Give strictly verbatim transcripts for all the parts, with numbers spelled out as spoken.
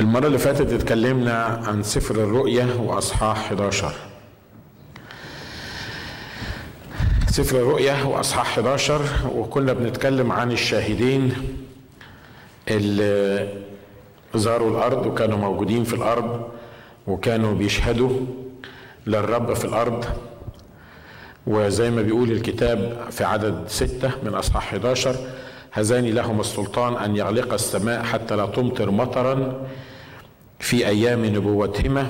المرة اللي فاتت اتكلمنا عن سفر الرؤيا وأصحاح حداشر. سفر الرؤيا وأصحاح حداشر وكنا بنتكلم عن الشاهدين اللي زاروا الأرض وكانوا موجودين في الأرض وكانوا بيشهدوا للرب في الأرض. وزي ما بيقول الكتاب في عدد ستة من أصحاح حداشر: هذان لهم السلطان أن يغلق السماء حتى لا تمطر مطرا في أيام نبوتهما،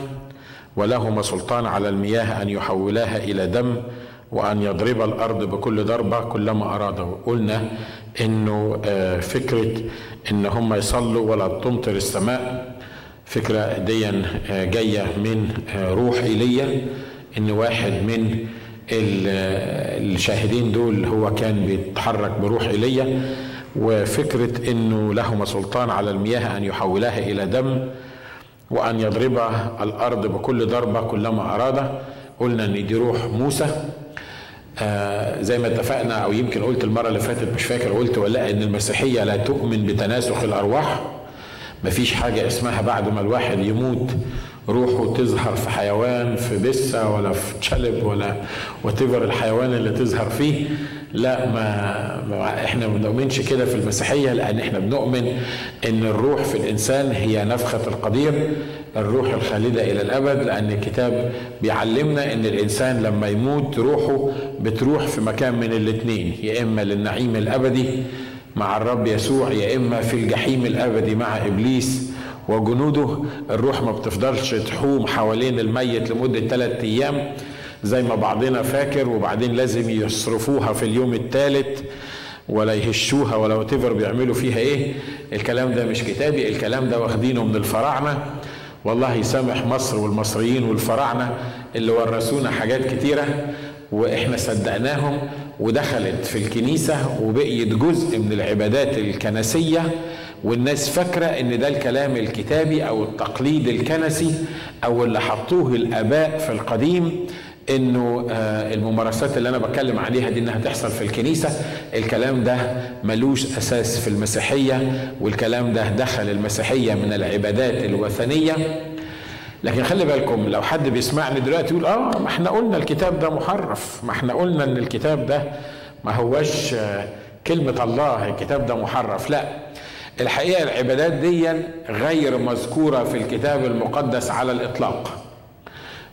ولهما سلطان على المياه أن يحولاها إلى دم، وأن يضرب الأرض بكل ضربة كلما أراده. قلنا إنه فكرة إن هم يصلوا ولا تمطر السماء فكرة ديا جاية من روح إيليا، إن واحد من الشاهدين دول هو كان بيتحرك بروح إيليا. وفكرة إنه لهما سلطان على المياه أن يحولها إلى دم وأن يضرب الأرض بكل ضربة كلما أراده، قلنا إن دي روح موسى. آه زي ما اتفقنا، أو يمكن قلت المرة اللي فاتت، مش فاكر قلت ولا، إن المسيحية لا تؤمن بتناسخ الأرواح. مفيش حاجة اسمها بعد ما الواحد يموت روحه تظهر في حيوان، في بسة ولا في شلب ولا وتفر الحيوان اللي تظهر فيه. لا، ما, ما احنا ما بنؤمنش كده في المسيحية، لان احنا بنؤمن ان الروح في الانسان هي نفخة القدير، الروح الخالدة الى الابد. لان الكتاب بيعلمنا ان الانسان لما يموت روحه بتروح في مكان من الاتنين، يا اما للنعيم الابدي مع الرب يسوع، يا اما في الجحيم الابدي مع ابليس وجنوده. الروح ما بتفضلش تحوم حوالين الميت لمدة ثلاثة ايام زي ما بعضنا فاكر، وبعدين لازم يصرفوها في اليوم الثالث ولا يهشوها ولا واتفر بيعملوا فيها ايه. الكلام ده مش كتابي، الكلام ده واخدينه من الفراعنة. والله يسامح مصر والمصريين والفراعنة اللي ورثونا حاجات كتيرة واحنا صدقناهم ودخلت في الكنيسة وبقيت جزء من العبادات الكنسية، والناس فاكرة ان ده الكلام الكتابي او التقليد الكنسي او اللي حطوه الاباء في القديم، انه الممارسات اللي انا بتكلم عليها دي انها تحصل في الكنيسة. الكلام ده ملوش اساس في المسيحية، والكلام ده دخل المسيحية من العبادات الوثنية. لكن خلي بالكم، لو حد بيسمعني دلوقتي يقول اه ما احنا قلنا الكتاب ده محرف، ما احنا قلنا ان الكتاب ده ما هوش كلمة الله، الكتاب ده محرف. لا، الحقيقة العبادات دي غير مذكورة في الكتاب المقدس على الإطلاق،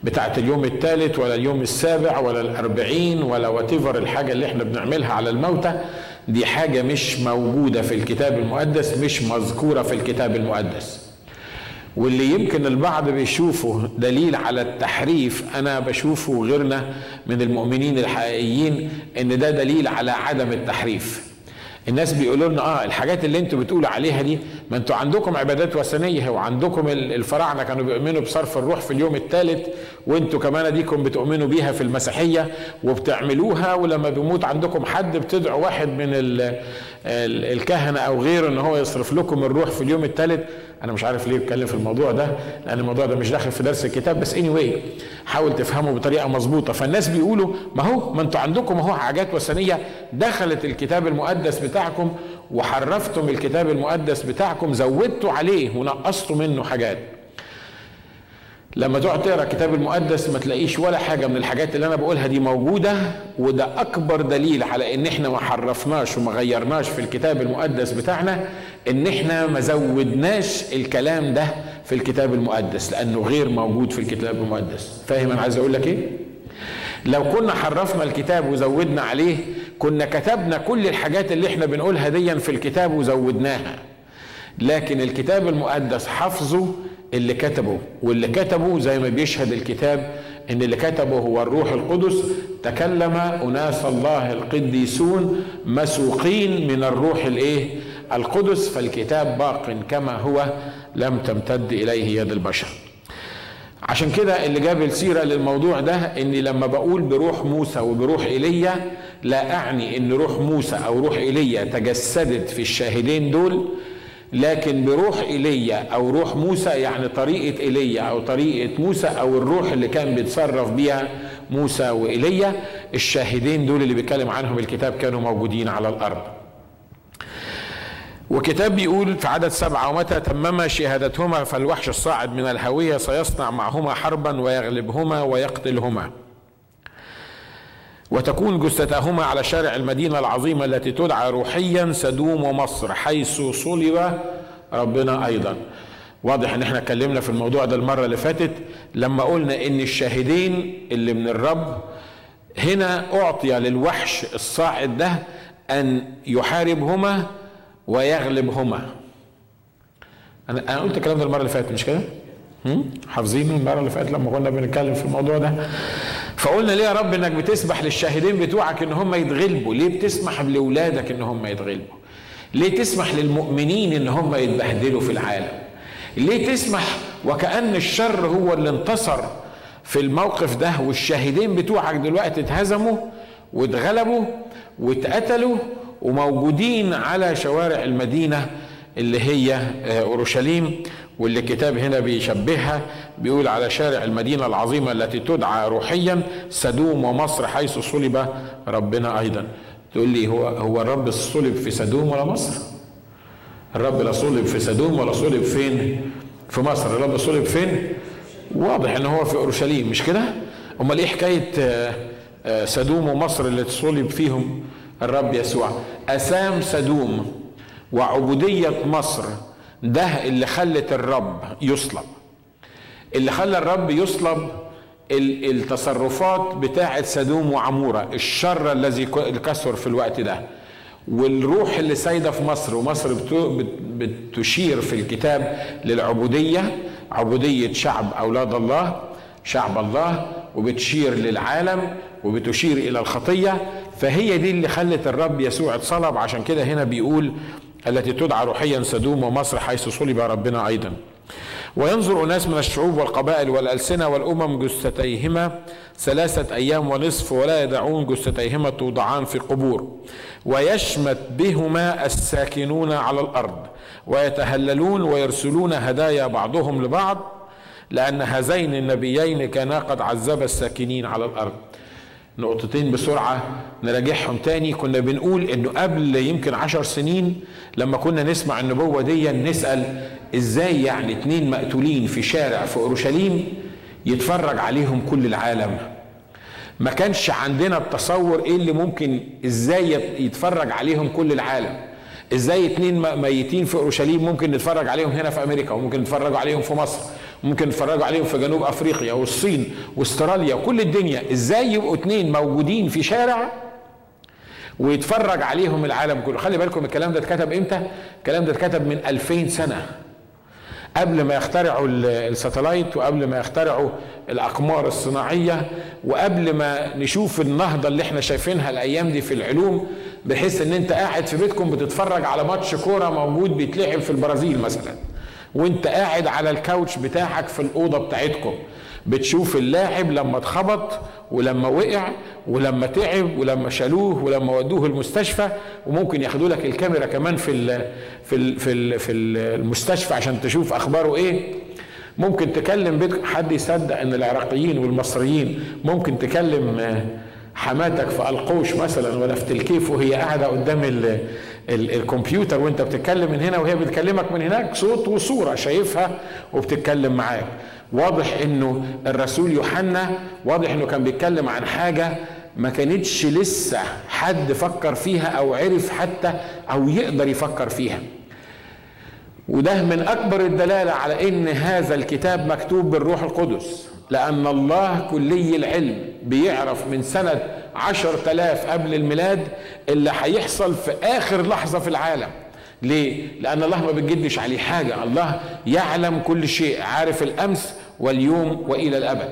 بتاعت اليوم الثالث ولا اليوم السابع ولا الأربعين ولا واتيفر الحاجة اللي احنا بنعملها على الموتى دي، حاجة مش موجودة في الكتاب المقدس، مش مذكورة في الكتاب المقدس. واللي يمكن البعض بيشوفه دليل على التحريف، أنا بشوفه غيرنا من المؤمنين الحقيقيين إن ده دليل على عدم التحريف. الناس بيقولوا لنا اه الحاجات اللي انتوا بتقولوا عليها دي، ما انتوا عندكم عبادات وثنيه، وعندكم الفراعنه كانوا بيؤمنوا بصرف الروح في اليوم الثالث، وانتوا كمان اديكم بتؤمنوا بيها في المسيحيه وبتعملوها، ولما بيموت عندكم حد بتدعوا واحد من الكهنه او غيره ان هو يصرف لكم الروح في اليوم الثالث. انا مش عارف ليه بتكلم في الموضوع ده، لان الموضوع ده مش داخل في درس الكتاب، بس anyway حاول تفهمه بطريقه مظبوطه. فالناس بيقولوا ما هو ما انتوا عندكم اهو حاجات وثنيه دخلت الكتاب المقدس بتاعكم، وحرفتم الكتاب المقدس بتاعكم، زودتوا عليه ونقصتوا منه حاجات. لما تقعد تقرا الكتاب المقدس ما تلاقيش ولا حاجه من الحاجات اللي انا بقولها دي موجوده، وده اكبر دليل على ان احنا ما حرفناش وما غيرناش في الكتاب المقدس بتاعنا، ان احنا ما زودناش الكلام ده في الكتاب المقدس، لانه غير موجود في الكتاب المقدس. فاهم انا عايز اقول لك ايه؟ لو كنا حرفنا الكتاب وزودنا عليه كنا كتبنا كل الحاجات اللي احنا بنقولها ديا في الكتاب وزودناها. لكن الكتاب المقدس حفظه اللي كتبه، واللي كتبه زي ما بيشهد الكتاب ان اللي كتبه هو الروح القدس. تكلم أناس الله القديسون مسوقين من الروح الايه القدس، فالكتاب باق كما هو لم تمتد اليه يد البشر. عشان كده اللي جاب السيرة للموضوع ده اني لما بقول بروح موسى وبروح إيليا، لا اعني ان روح موسى او روح إيليا تجسدت في الشاهدين دول، لكن بروح إيليا او روح موسى يعني طريقة إيليا او طريقة موسى او الروح اللي كان بيتصرف بيها موسى وإيليا. الشاهدين دول اللي بيتكلم عنهم الكتاب كانوا موجودين على الارض. وكتاب بيقول في عدد سبعة: ومتى تمما شهادتهما فالوحش الصاعد من الهاوية سيصنع معهما حربا ويغلبهما ويقتلهما، وتكون جثتهما على شارع المدينة العظيمة التي تدعى روحيا سدوم مصر حيث صلب ربنا أيضا. واضح ان احنا اتكلمنا في الموضوع ده المرة اللي فاتت لما قلنا ان الشاهدين اللي من الرب هنا اعطي للوحش الصاعد ده ان يحاربهما ويغلبهما. انا قلت الكلام ده المرة اللي فاتت مش كده؟ حافظين المرة اللي فاتت لما كنا بنتكلم في الموضوع ده؟ فقلنا ليه يا رب انك بتسمح للشاهدين بتوعك ان هم يتغلبوا؟ ليه بتسمح لاولادك ان هم يتغلبوا؟ ليه تسمح للمؤمنين ان هم يتبهدلوا في العالم؟ ليه تسمح وكأن الشر هو اللي انتصر في الموقف ده والشاهدين بتوعك دلوقتي اتهزموا واتغلبوا واتقتلوا وموجودين على شوارع المدينة اللي هي أورشليم، واللي الكتاب هنا بيشبهها بيقول على شارع المدينة العظيمة التي تدعى روحيا سدوم ومصر حيث صلب ربنا أيضا. تقول لي هو هو الرب صلب في سدوم ولا مصر؟ الرب لا صلب في سدوم ولا صلب فين؟ في مصر. الرب صلب فين؟ واضح ان هو في اورشليم مش كده؟ امال ايه حكايه سدوم ومصر اللي صلب فيهم الرب يسوع؟ اسام سدوم وعبوديه مصر ده اللي خلت الرب يصلب، اللي خلى الرب يصلب التصرفات بتاعه سدوم وعموره، الشر الذي كثر في الوقت ده والروح اللي سايده في مصر. ومصر بتشير في الكتاب للعبوديه، عبوديه شعب اولاد الله، شعب الله، وبتشير للعالم وبتشير الى الخطيه. فهي دي اللي خلت الرب يسوع اتصلب. عشان كده هنا بيقول التي تدعى روحيا سدوم ومصر حيث صلب ربنا ايضا. وينظر اناس من الشعوب والقبائل والالسنه والامم جثتيهما ثلاثه ايام ونصف ولا يدعون جثتيهما توضعان في قبور، ويشمت بهما الساكنون على الارض ويتهللون ويرسلون هدايا بعضهم لبعض، لان هذين النبيين كانا قد عذبا الساكنين على الارض. نقطتين بسرعه نراجعهم تاني. كنا بنقول انه قبل يمكن عشر سنين لما كنا نسمع النبوه دي نسال ازاي يعني اتنين مقتولين في شارع في اورشليم يتفرج عليهم كل العالم. ما كانش عندنا التصور ايه اللي ممكن ازاي يتفرج عليهم كل العالم، ازاي اتنين ميتين في اورشليم ممكن نتفرج عليهم هنا في امريكا، وممكن نتفرج عليهم في مصر، ممكن نتفرجوا عليهم في جنوب افريقيا والصين واستراليا وكل الدنيا. ازاي يبقوا اتنين موجودين في شارع ويتفرج عليهم العالم كله؟ خلي بالكم الكلام ده اتكتب امتى؟ الكلام ده اتكتب من ألفين سنه، قبل ما يخترعوا الساتلايت وقبل ما يخترعوا الاقمار الصناعيه وقبل ما نشوف النهضه اللي احنا شايفينها الايام دي في العلوم، بحيث ان انت قاعد في بيتكم بتتفرج على ماتش كوره موجود بيتلعب في البرازيل مثلا، وانت قاعد على الكاوتش بتاعك في الاوضه بتاعتكم بتشوف اللاعب لما اتخبط ولما وقع ولما تعب ولما شالوه ولما ودوه المستشفى، وممكن ياخدوا لك الكاميرا كمان في ال في ال في, ال في المستشفى عشان تشوف اخباره ايه. ممكن تكلم بيتك، حد يصدق ان العراقيين والمصريين ممكن تكلم حماتك في القوش مثلا ولا في تلكيف وهي قاعده قدام ال ال الكمبيوتر وانت بتتكلم من هنا وهي بتكلمك من هناك، صوت وصوره شايفها وبتتكلم معاك. واضح انه الرسول يوحنا واضح انه كان بيتكلم عن حاجه ما كانتش لسه حد فكر فيها او عرف حتى او يقدر يفكر فيها. وده من اكبر الدلاله على ان هذا الكتاب مكتوب بالروح القدس، لان الله كلي العلم بيعرف من سنه عشر تلاف قبل الميلاد اللي هيحصل في اخر لحظه في العالم. ليه؟ لان الله ما بتجدش عليه حاجه، الله يعلم كل شيء، عارف الامس واليوم والى الابد.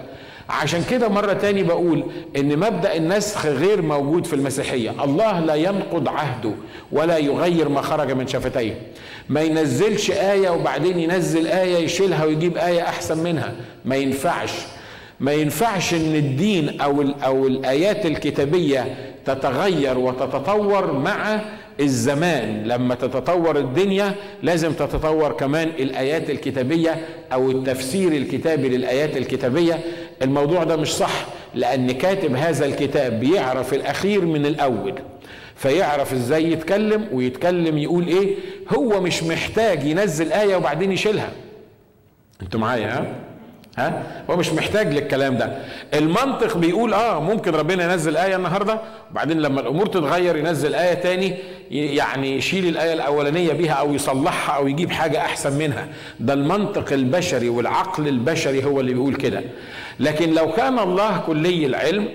عشان كده مره تاني بقول ان مبدا النسخ غير موجود في المسيحيه. الله لا ينقض عهده ولا يغير ما خرج من شفتيه. ما ينزلش ايه وبعدين ينزل ايه يشيلها ويجيب ايه احسن منها، ما ينفعش. ما ينفعش ان الدين او او الايات الكتابيه تتغير وتتطور مع الزمان. لما تتطور الدنيا لازم تتطور كمان الآيات الكتابية أو التفسير الكتابي للآيات الكتابية. الموضوع ده مش صح، لأن كاتب هذا الكتاب بيعرف الأخير من الأول، فيعرف إزاي يتكلم ويتكلم يقول إيه. هو مش محتاج ينزل آية وبعدين يشيلها. انتوا معايا؟ ها ها هو مش محتاج للكلام ده. المنطق بيقول اه ممكن ربنا ينزل آية النهارده وبعدين لما الامور تتغير ينزل آية تاني، يعني يشيل الآية الاولانية بيها او يصلحها او يجيب حاجة احسن منها. ده المنطق البشري والعقل البشري هو اللي بيقول كده. لكن لو كان الله كلي العلم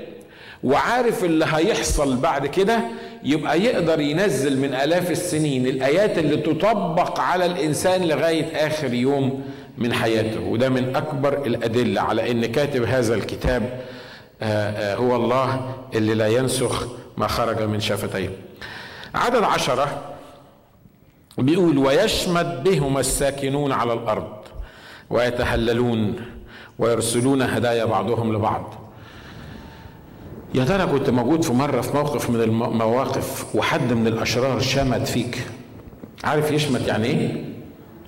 وعارف اللي هيحصل بعد كده، يبقى يقدر ينزل من آلاف السنين الآيات اللي تطبق على الإنسان لغاية آخر يوم من حياته. وده من أكبر الأدلة على إن كاتب هذا الكتاب هو الله اللي لا ينسخ ما خرج من شفتيه. عدد عشرة بيقول: ويشمد بهما الساكنون على الأرض ويتهللون ويرسلون هدايا بعضهم لبعض. يا ترى كنت موجود في مرة في موقف من المواقف وحد من الأشرار شمد فيك؟ عارف يشمت يعني ايه؟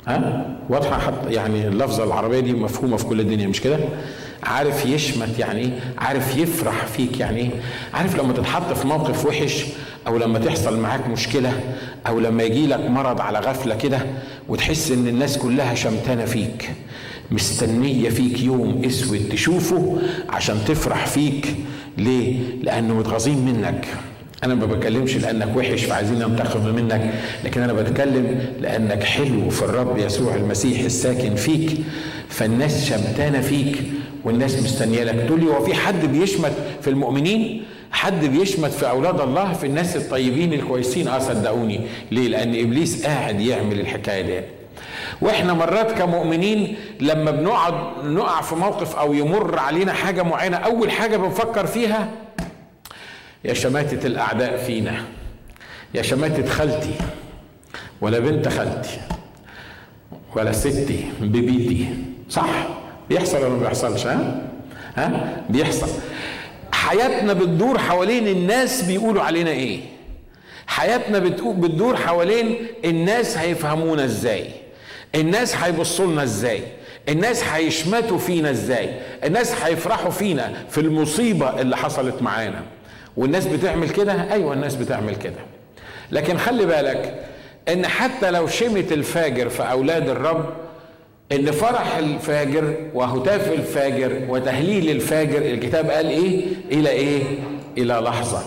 ها؟ واضحة حتى، يعني اللفظة العربية دي مفهومة في كل الدنيا مش كده؟ عارف يشمت يعني ايه؟ عارف يفرح فيك يعني ايه؟ عارف لما تتحط في موقف وحش، أو لما تحصل معاك مشكلة، أو لما يجي لك مرض على غفلة كده وتحس إن الناس كلها شمتانة فيك، مستنية فيك يوم اسود تشوفه عشان تفرح فيك. ليه؟ لأنه متغاظين منك. أنا ما بكلمش لأنك وحش فعايزين ينتقموا منك، لكن أنا بتكلم لأنك حلو في الرب يسوع المسيح الساكن فيك، فالناس شمتانة فيك والناس مستنية لك. تقول لي هو في حد بيشمت في المؤمنين؟ حد بيشمت في أولاد الله، في الناس الطيبين الكويسين؟ أه صدقوني. ليه؟ لأن إبليس قاعد يعمل الحكاية دي. واحنا مرات كمؤمنين لما بنقعد نقع في موقف او يمر علينا حاجه معينه، اول حاجه بنفكر فيها يا شماتة الاعداء فينا، يا شماتة خالتي ولا بنت خالتي ولا ستي ببيتي. صح؟ بيحصل ولا ما بيحصلش؟ ها ها بيحصل. حياتنا بتدور حوالين الناس بيقولوا علينا ايه، حياتنا بتدور حوالين الناس هيفهمونا ازاي، الناس هيبصولنا ازاي، الناس هيشمتوا فينا ازاي، الناس هيفرحوا فينا في المصيبة اللي حصلت معانا. والناس بتعمل كده؟ ايوه الناس بتعمل كده. لكن خلي بالك ان حتى لو شمت الفاجر في اولاد الرب، ان فرح الفاجر وهتاف الفاجر وتهليل الفاجر، الكتاب قال ايه؟ الى ايه؟ الى لحظة.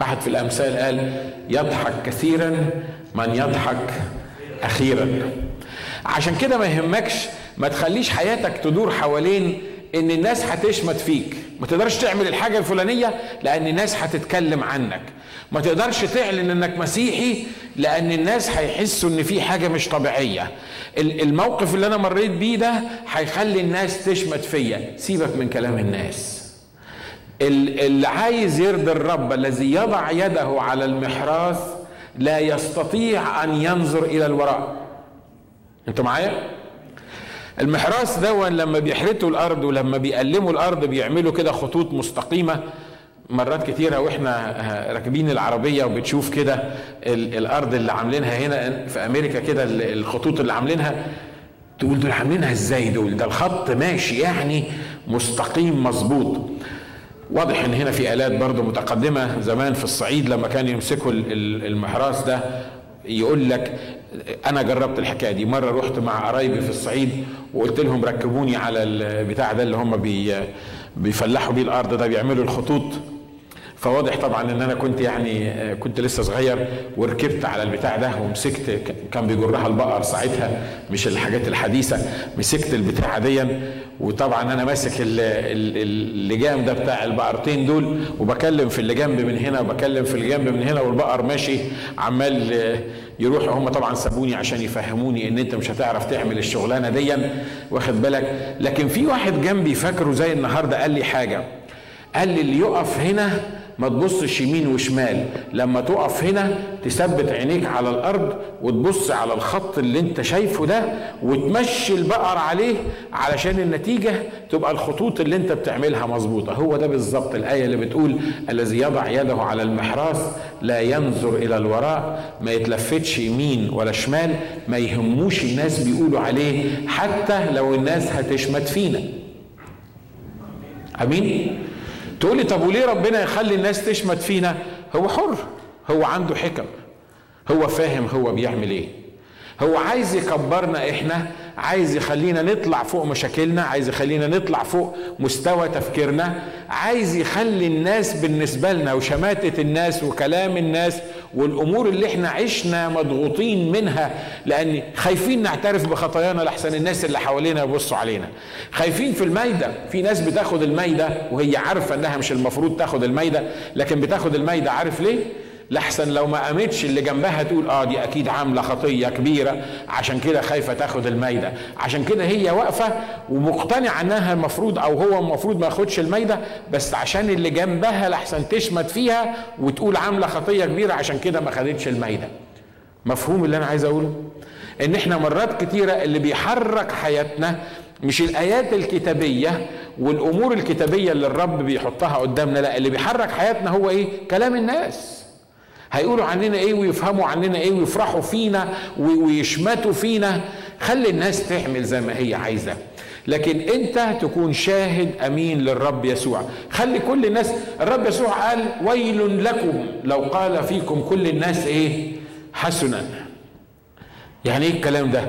واحد في الامثال قال: يضحك كثيرا من يضحك اخيرا. عشان كده ما يهمكش، ما تخليش حياتك تدور حوالين ان الناس هتشمت فيك. ما تقدرش تعمل الحاجة الفلانية لان الناس هتتكلم عنك. ما تقدرش تعلن انك مسيحي لان الناس هيحسوا ان في حاجة مش طبيعية. الموقف اللي انا مريت بيه ده هيخلي الناس تشمت فيا. سيبك من كلام الناس. اللي عايز يرضي الرب، الذي يضع يده على المحراث لا يستطيع ان ينظر الى الوراء. انتوا معايا؟ المحراث ده لما بيحرثوا الارض ولما بيقلموا الارض بيعملوا كده خطوط مستقيمه. مرات كتيره واحنا راكبين العربيه وبتشوف كده الارض اللي عاملينها هنا في امريكا كده، الخطوط اللي عاملينها، تقول دول عاملينها ازاي دول؟ ده الخط ماشي يعني مستقيم مظبوط. واضح ان هنا في آلات برضو متقدمه. زمان في الصعيد لما كانوا يمسكوا المحراث ده يقول لك، انا جربت الحكايه دي مره، رحت مع قرايبي في الصعيد وقلت لهم ركبوني على البتاع ده اللي هم بي بيفلحوا بيه الارض ده، بيعملوا الخطوط. فواضح طبعا ان انا كنت يعني كنت لسه صغير وركبت على البتاع ده ومسكت، كان بيجرها البقر ساعتها مش الحاجات الحديثه، مسكت البتاع ديا وطبعا انا ماسك اللجام ده بتاع البقرتين دول وبكلم في اللي جنب من هنا وبكلم في اللي جنب من هنا، والبقر ماشي عمال يروح. هم طبعا سابوني عشان يفهموني ان انت مش هتعرف تعمل الشغلانه ديا، واخد بالك. لكن في واحد جنبي فاكره زي النهارده قال لي حاجه، قال لي اللي يقف هنا ما تبصش يمين وشمال، لما تقف هنا تثبت عينيك على الارض وتبص على الخط اللي انت شايفه ده وتمشي البقر عليه علشان النتيجه تبقى الخطوط اللي انت بتعملها مظبوطه. هو ده بالظبط الايه اللي بتقول الذي يضع يده على المحراث لا ينظر الى الوراء، ما يتلفتش يمين ولا شمال، ما يهموش الناس بيقولوا عليه حتى لو الناس هتشمت فينا. امين؟ تقول لي طب وليه ربنا يخلي الناس تشمت فينا؟ هو حر، هو عنده حكم، هو فاهم هو بيعمل ايه. هو عايز يكبرنا احنا، عايز يخلينا نطلع فوق مشاكلنا، عايز يخلينا نطلع فوق مستوى تفكيرنا، عايز يخلي الناس بالنسبة لنا وشماتة الناس وكلام الناس والأمور اللي احنا عشنا مضغوطين منها، لأن خايفين نعترف بخطايانا لحسن الناس اللي حوالينا يبصوا علينا. خايفين في المايدة، في ناس بتاخد المايدة وهي عارفة انها مش المفروض تاخد المايدة، لكن بتاخد المايدة عارف ليه؟ لحسن لو ما قامتش اللي جنبها تقول اه دي اكيد عامله خطيه كبيره عشان كده خايفه تاخد المايده، عشان كده هي واقفه ومقتنعه انها المفروض او هو المفروض ما ياخدش المايده، بس عشان اللي جنبها لحسن تشمت فيها وتقول عامله خطيه كبيره عشان كده ما خدتش المايده. مفهوم اللي انا عايز اقوله؟ ان احنا مرات كتيره اللي بيحرك حياتنا مش الايات الكتابيه والامور الكتابيه اللي الرب بيحطها قدامنا، لا، اللي بيحرك حياتنا هو ايه؟ كلام الناس. هيقولوا عننا ايه ويفهموا عننا ايه ويفرحوا فينا ويشمتوا فينا. خلي الناس تحمل زي ما هي عايزة، لكن انت تكون شاهد امين للرب يسوع. خلي كل الناس، الرب يسوع قال ويل لكم لو قال فيكم كل الناس ايه؟ حسنا. يعني ايه الكلام ده؟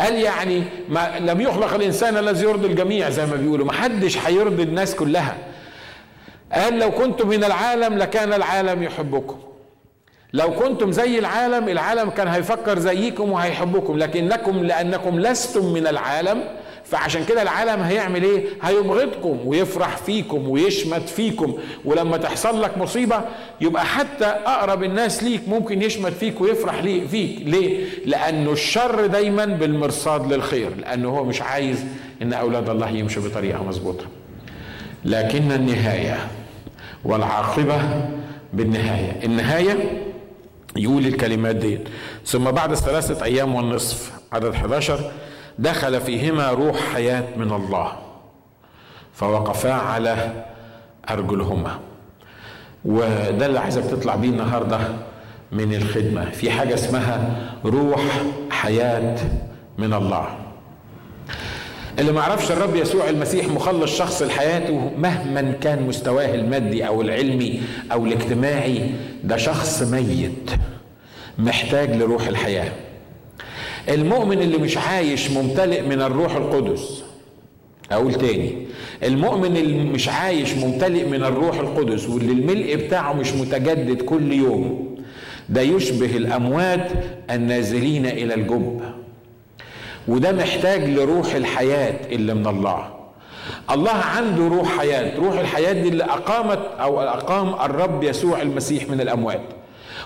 قال يعني ما لم يخلق الانسان الذي يرضي الجميع، زي ما بيقولوا ما حدش هيرضي الناس كلها. قال لو كنتم من العالم لكان العالم يحبكم، لو كنتم زي العالم العالم كان هيفكر زيكم وهيحبكم، لكنكم لأنكم لستم من العالم فعشان كده العالم هيعمل ايه؟ هيبغضكم ويفرح فيكم ويشمت فيكم، ولما تحصل لك مصيبة يبقى حتى أقرب الناس ليك ممكن يشمت فيك ويفرح فيك. ليه؟ لأنه الشر دايما بالمرصاد للخير، لأنه هو مش عايز إن أولاد الله يمشوا بطريقة مظبوطة. لكن النهاية والعاقبة بالنهاية، النهاية يقول الكلمات دي: ثم بعد ثلاثة أيام والنصف، عدد حداشر، دخل فيهما روح حياة من الله فوقفا على أرجلهما. وده اللي عايزك تطلع بيه النهاردة من الخدمة، في حاجة اسمها روح حياة من الله. اللي ما عرفش الرب يسوع المسيح مخلص شخص لحياته مهما كان مستواه المادي أو العلمي أو الاجتماعي، ده شخص ميت محتاج لروح الحياة. المؤمن اللي مش عايش ممتلئ من الروح القدس، أقول تاني، المؤمن اللي مش عايش ممتلئ من الروح القدس واللي الملء بتاعه مش متجدد كل يوم، ده يشبه الأموات النازلين إلى الجب، وده محتاج لروح الحياة اللي من الله. الله عنده روح حياة، روح الحياة دي اللي أقامت أو أقام الرب يسوع المسيح من الأموات،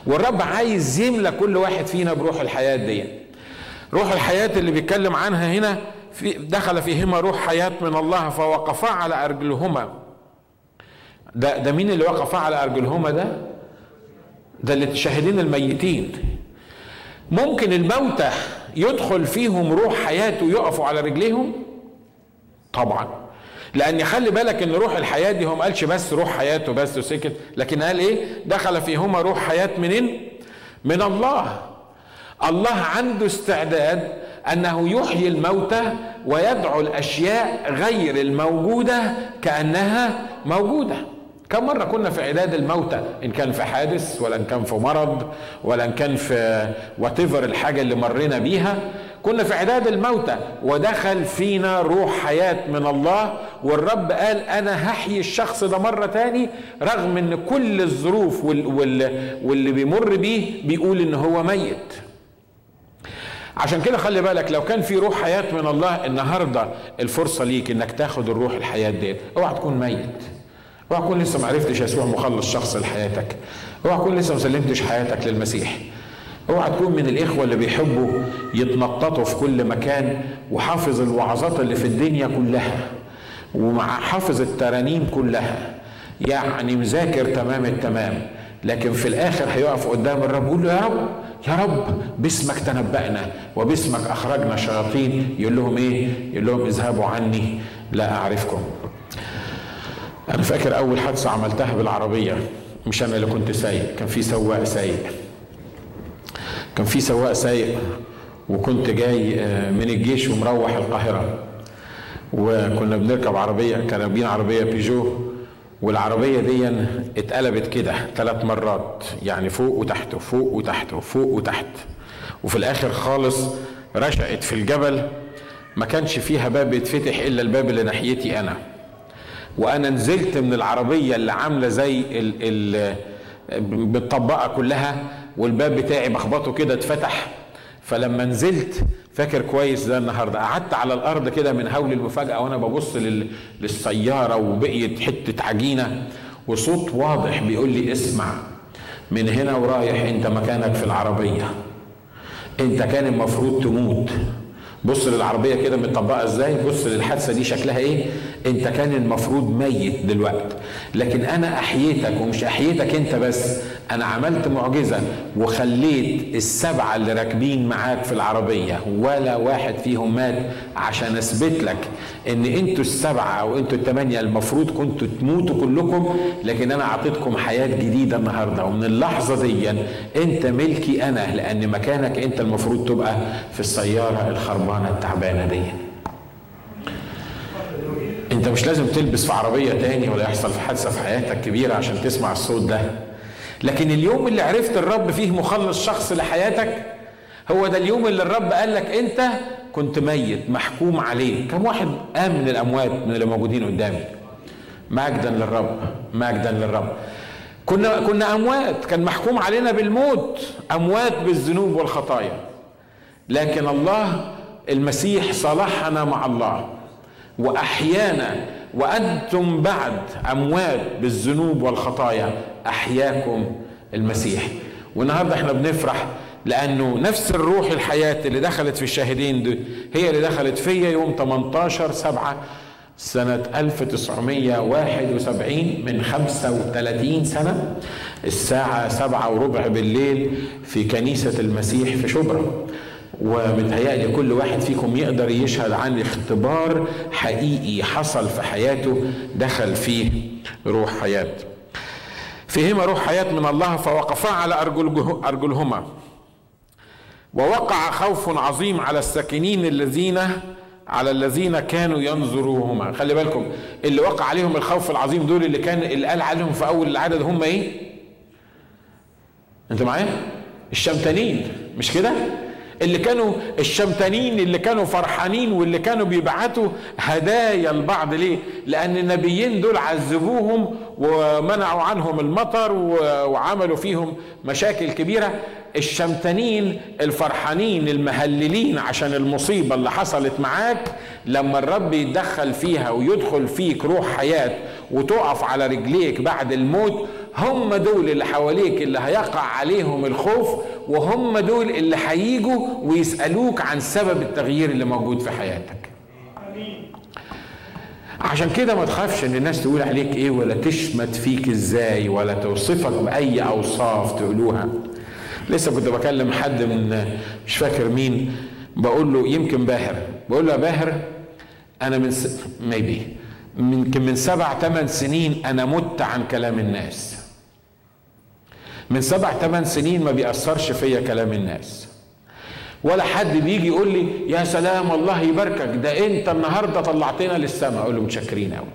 والرب عايز يملى كل واحد فينا بروح الحياة دي. روح الحياة اللي بيتكلم عنها هنا، في دخل فيهما روح حياة من الله فوقفا على أرجلهما. ده ده مين اللي وقفا على أرجلهما؟ ده ده اللي تشاهدين الميتين. ممكن الموتى يدخل فيهم روح حياته ويقفوا على رجليهم؟ طبعا، لأن خلي بالك ان روح الحياة دي هو ما قالش بس روح حياته بس وسكت، لكن قال ايه؟ دخل فيهما روح حياة منين؟ من الله. الله عنده استعداد انه يحيي الموتى ويدعو الاشياء غير الموجودة كأنها موجودة. كم مرة كنا في عداد الموتى، إن كان في حادث ولا إن كان في مرض ولا إن كان في واتيفر الحاجة اللي مرينا بيها، كنا في عداد الموتى ودخل فينا روح حياة من الله، والرب قال أنا هحيي الشخص ده مرة تاني رغم إن كل الظروف واللي بيمر بيه بيقول إن هو ميت. عشان كده خلي بالك لو كان في روح حياة من الله النهاردة، الفرصة ليك إنك تاخد الروح الحياة دي. اوعى تكون ميت، اوعى تكون لسه ما عرفتش يسوع مخلص شخص لحياتك، اوعى تكون لسه ما سلمتش حياتك للمسيح، اوعى تكون من الاخوه اللي بيحبوا يتنططوا في كل مكان وحافظ الوعظات اللي في الدنيا كلها ومع حافظ الترانيم كلها، يعني مذاكر تمام التمام، لكن في الاخر هيقف قدام الرب يقول له يا رب يا رب باسمك تنبأنا وباسمك اخرجنا شياطين، يقول لهم ايه؟ يقول لهم اذهبوا عني لا اعرفكم. أنا فاكر أول حادثة عملتها بالعربية، مش أنا اللي كنت سايق، كان في سواق سايق، كان في سواق سايق وكنت جاي من الجيش ومروح القاهرة، وكنا بنركب عربية، كنا راكبين عربية بيجو، والعربية دي اتقلبت كده ثلاث مرات، يعني فوق وتحت وفوق وتحت وفوق وتحت، وفي الآخر خالص رشقت في الجبل، ما كانش فيها باب يتفتح إلا الباب اللي ناحيتي أنا. وأنا نزلت من العربية اللي عاملة زي ال ال بالطبقة كلها، والباب بتاعي بخبطه كده اتفتح. فلما نزلت فاكر كويس ده النهارده، قعدت على الارض كده من هول المفاجاه وانا ببص لل... للسياره وبقيت حته عجينه، وصوت واضح بيقول لي اسمع، من هنا ورايح انت مكانك في العربيه، انت كان المفروض تموت. بص للعربيه كده متطبقه ازاي، بص للحادثه دي شكلها ايه، انت كان المفروض ميت دلوقتي، لكن انا احييتك، ومش احييتك انت بس، انا عملت معجزه وخليت السبعه اللي راكبين معاك في العربيه ولا واحد فيهم مات، عشان اثبت لك ان انتوا السبعه او انتوا الثمانيه المفروض كنتوا تموتوا كلكم، لكن انا اعطيتكم حياه جديده النهارده، ومن اللحظه دي انت ملكي انا، لان مكانك انت المفروض تبقى في السياره الخربانه التعبانه دي. انت مش لازم تلبس في عربيه تاني ولا يحصل في حادثه في حياتك كبيره عشان تسمع الصوت ده، لكن اليوم اللي عرفت الرب فيه مخلص شخص لحياتك هو ده اليوم اللي الرب قال لك انت كنت ميت محكوم عليه. كم واحد قام من الاموات من اللي موجودين قدامي؟ مجدا للرب، مجدا للرب. كنا كنا اموات، كان محكوم علينا بالموت، اموات بالذنوب والخطايا، لكن الله المسيح صالحنا مع الله واحيانا، وانتم بعد اموات بالذنوب والخطايا احياكم المسيح. والنهارده احنا بنفرح لانه نفس الروح الحياه اللي دخلت في الشاهدين دي هي اللي دخلت فيا يوم تمنتاشر سبعة سنه ألف وتسعمية وواحد وسبعين، من خمسة وتلاتين سنه، الساعه سبعة وربع بالليل في كنيسه المسيح في شبرا. ومتهيألي كل واحد فيكم يقدر يشهد عن اختبار حقيقي حصل في حياته دخل فيه روح حياة. فيهما روح حياة من الله فوقفا على أرجلهما، ووقع خوف عظيم على الساكنين الذين على الذين كانوا ينظروهما. خلي بالكم اللي وقع عليهم الخوف العظيم دول اللي كان اللي قال عليهم في أول العدد هم إيه؟ أنت معايا؟ الشمتانين، مش كده؟ اللي كانوا الشمتانين اللي كانوا فرحانين واللي كانوا بيبعتوا هدايا البعض. ليه؟ لأن النبيين دول عذبوهم ومنعوا عنهم المطر وعملوا فيهم مشاكل كبيرة. الشمتانين الفرحانين المهللين عشان المصيبة اللي حصلت معاك، لما الرب يتدخل فيها ويدخل فيك روح حياة وتقف على رجليك بعد الموت، هم دول اللي حواليك اللي هيقع عليهم الخوف، وهم دول اللي هييجوا ويسألوك عن سبب التغيير اللي موجود في حياتك. عشان كده ما تخافش ان الناس تقول عليك ايه، ولا تشمت فيك ازاي، ولا توصفك بأي اوصاف تقولوها. لسه كنت بكلم حد من مش فاكر مين، بقول له يمكن باهر، بقول له يا باهر انا من س... ميبي يمكن من سبع ثمان سنين انا مت عن كلام الناس. من سبع ثمان سنين ما بيأثرش فيا كلام الناس، ولا حد بيجي يقول لي يا سلام الله يباركك ده انت النهارده طلعتنا للسماء، اقول له متشكرين قوي.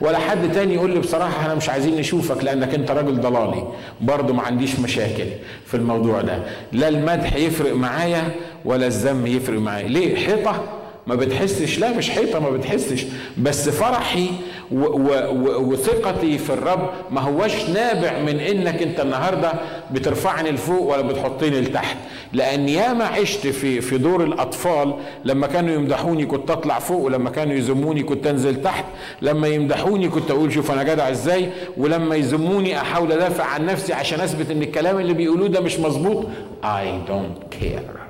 ولا حد تاني يقول لي بصراحه احنا مش عايزين نشوفك لانك انت راجل ضلالي، برضه ما عنديش مشاكل في الموضوع ده. لا المدح يفرق معايا ولا الذم يفرق معايا. ليه؟ حيطه ما بتحسش؟ لا مش حيطه ما بتحسش، بس فرحي وثقتي في الرب ما هوش نابع من انك انت النهارده بترفعني لفوق ولا بتحطيني لتحت، لان ياما عشت في في دور الاطفال، لما كانوا يمدحوني كنت اطلع فوق، ولما كانوا يذموني كنت انزل تحت، لما يمدحوني كنت اقول شوف انا جدع ازاي، ولما يذموني احاول ادافع عن نفسي عشان اثبت ان الكلام اللي بيقولوه ده مش مظبوط. I don't care،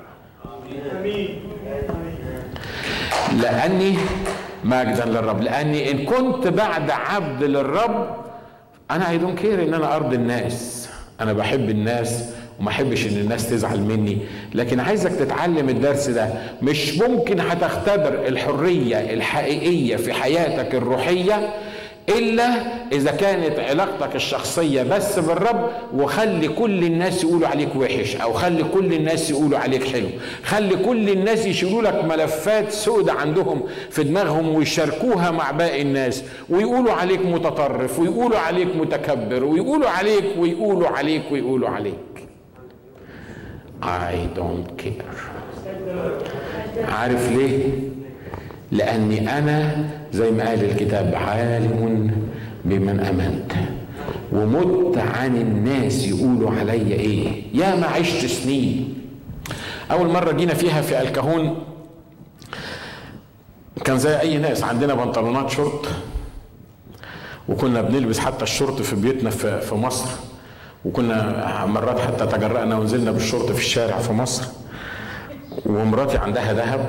لاني مجدا للرب، لاني ان كنت بعد عبد للرب انا I don't care ان انا ارضي الناس. انا بحب الناس وما احبش ان الناس تزعل مني، لكن عايزك تتعلم الدرس ده. مش ممكن هتختبر الحريه الحقيقيه في حياتك الروحيه الا اذا كانت علاقتك الشخصيه بس بالرب. وخلي كل الناس يقولوا عليك وحش، او خلي كل الناس يقولوا عليك حلو، خلي كل الناس يشيلوا لك ملفات سودة عندهم في دماغهم ويشاركوها مع باقي الناس، ويقولوا عليك متطرف، ويقولوا عليك متكبر، ويقولوا عليك ويقولوا عليك ويقولوا عليك. I don't care. عارف ليه؟ لأني أنا زي ما قال الكتاب عالم بمن أمنت، ومت عن الناس يقولوا عليا إيه. يا ما عشت سنين. أول مرة جينا فيها في الكهون كان زي أي ناس، عندنا بنطلونات شورت، وكنا بنلبس حتى الشورت في بيوتنا في مصر، وكنا مرات حتى تجرأنا ونزلنا بالشورت في الشارع في مصر. ومراتي عندها ذهب،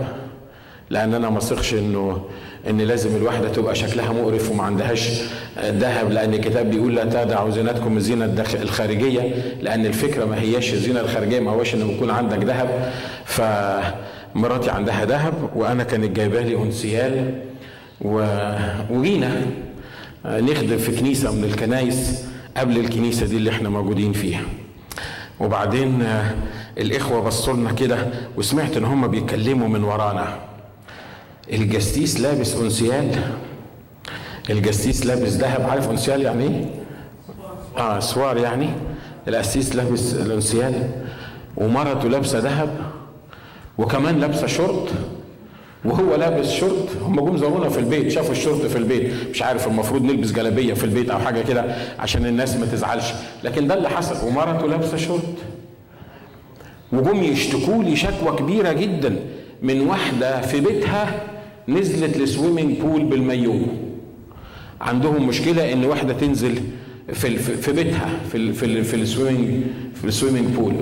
لأن أنا ما اثقش إنه إن لازم الواحدة تبقى شكلها مقرف وما عندهاش ذهب، لأن الكتاب بيقول لا تدعوا زينتكم الزينة الخارجية، لأن الفكرة ما هياش الزينة الخارجية، ما هواش إن يكون عندك ذهب. فمراتي عندها ذهب، وأنا كانت جايبة لي أونسيال، وجينا نخدم في كنيسة من الكنايس قبل الكنيسة دي اللي احنا موجودين فيها. وبعدين الإخوة بصوا لنا كده، وسمعت إن هم بيتكلموا من ورانا، الجسيس لابس أونسيال، الجسيس لابس ذهب. عارف أونسيال يعني إيه؟ آه سوار يعني. القسيس لابس الأونسيال، ومرته لابسة ذهب، وكمان لابسة شورت، وهو لابس شورت. هم جم زورونا في البيت، شافوا الشورت في البيت، مش عارف المفروض نلبس جلابيه في البيت او حاجه كده عشان الناس ما تزعلش، لكن ده اللي حصل. ومرته لابسه شورت، وجم يشتكوا لي شكوى كبيره جدا من واحده في بيتها نزلت لسويمنج بول بالمايو. عندهم مشكله ان واحده تنزل في في بيتها في في في السويمنج في السويمنج بول.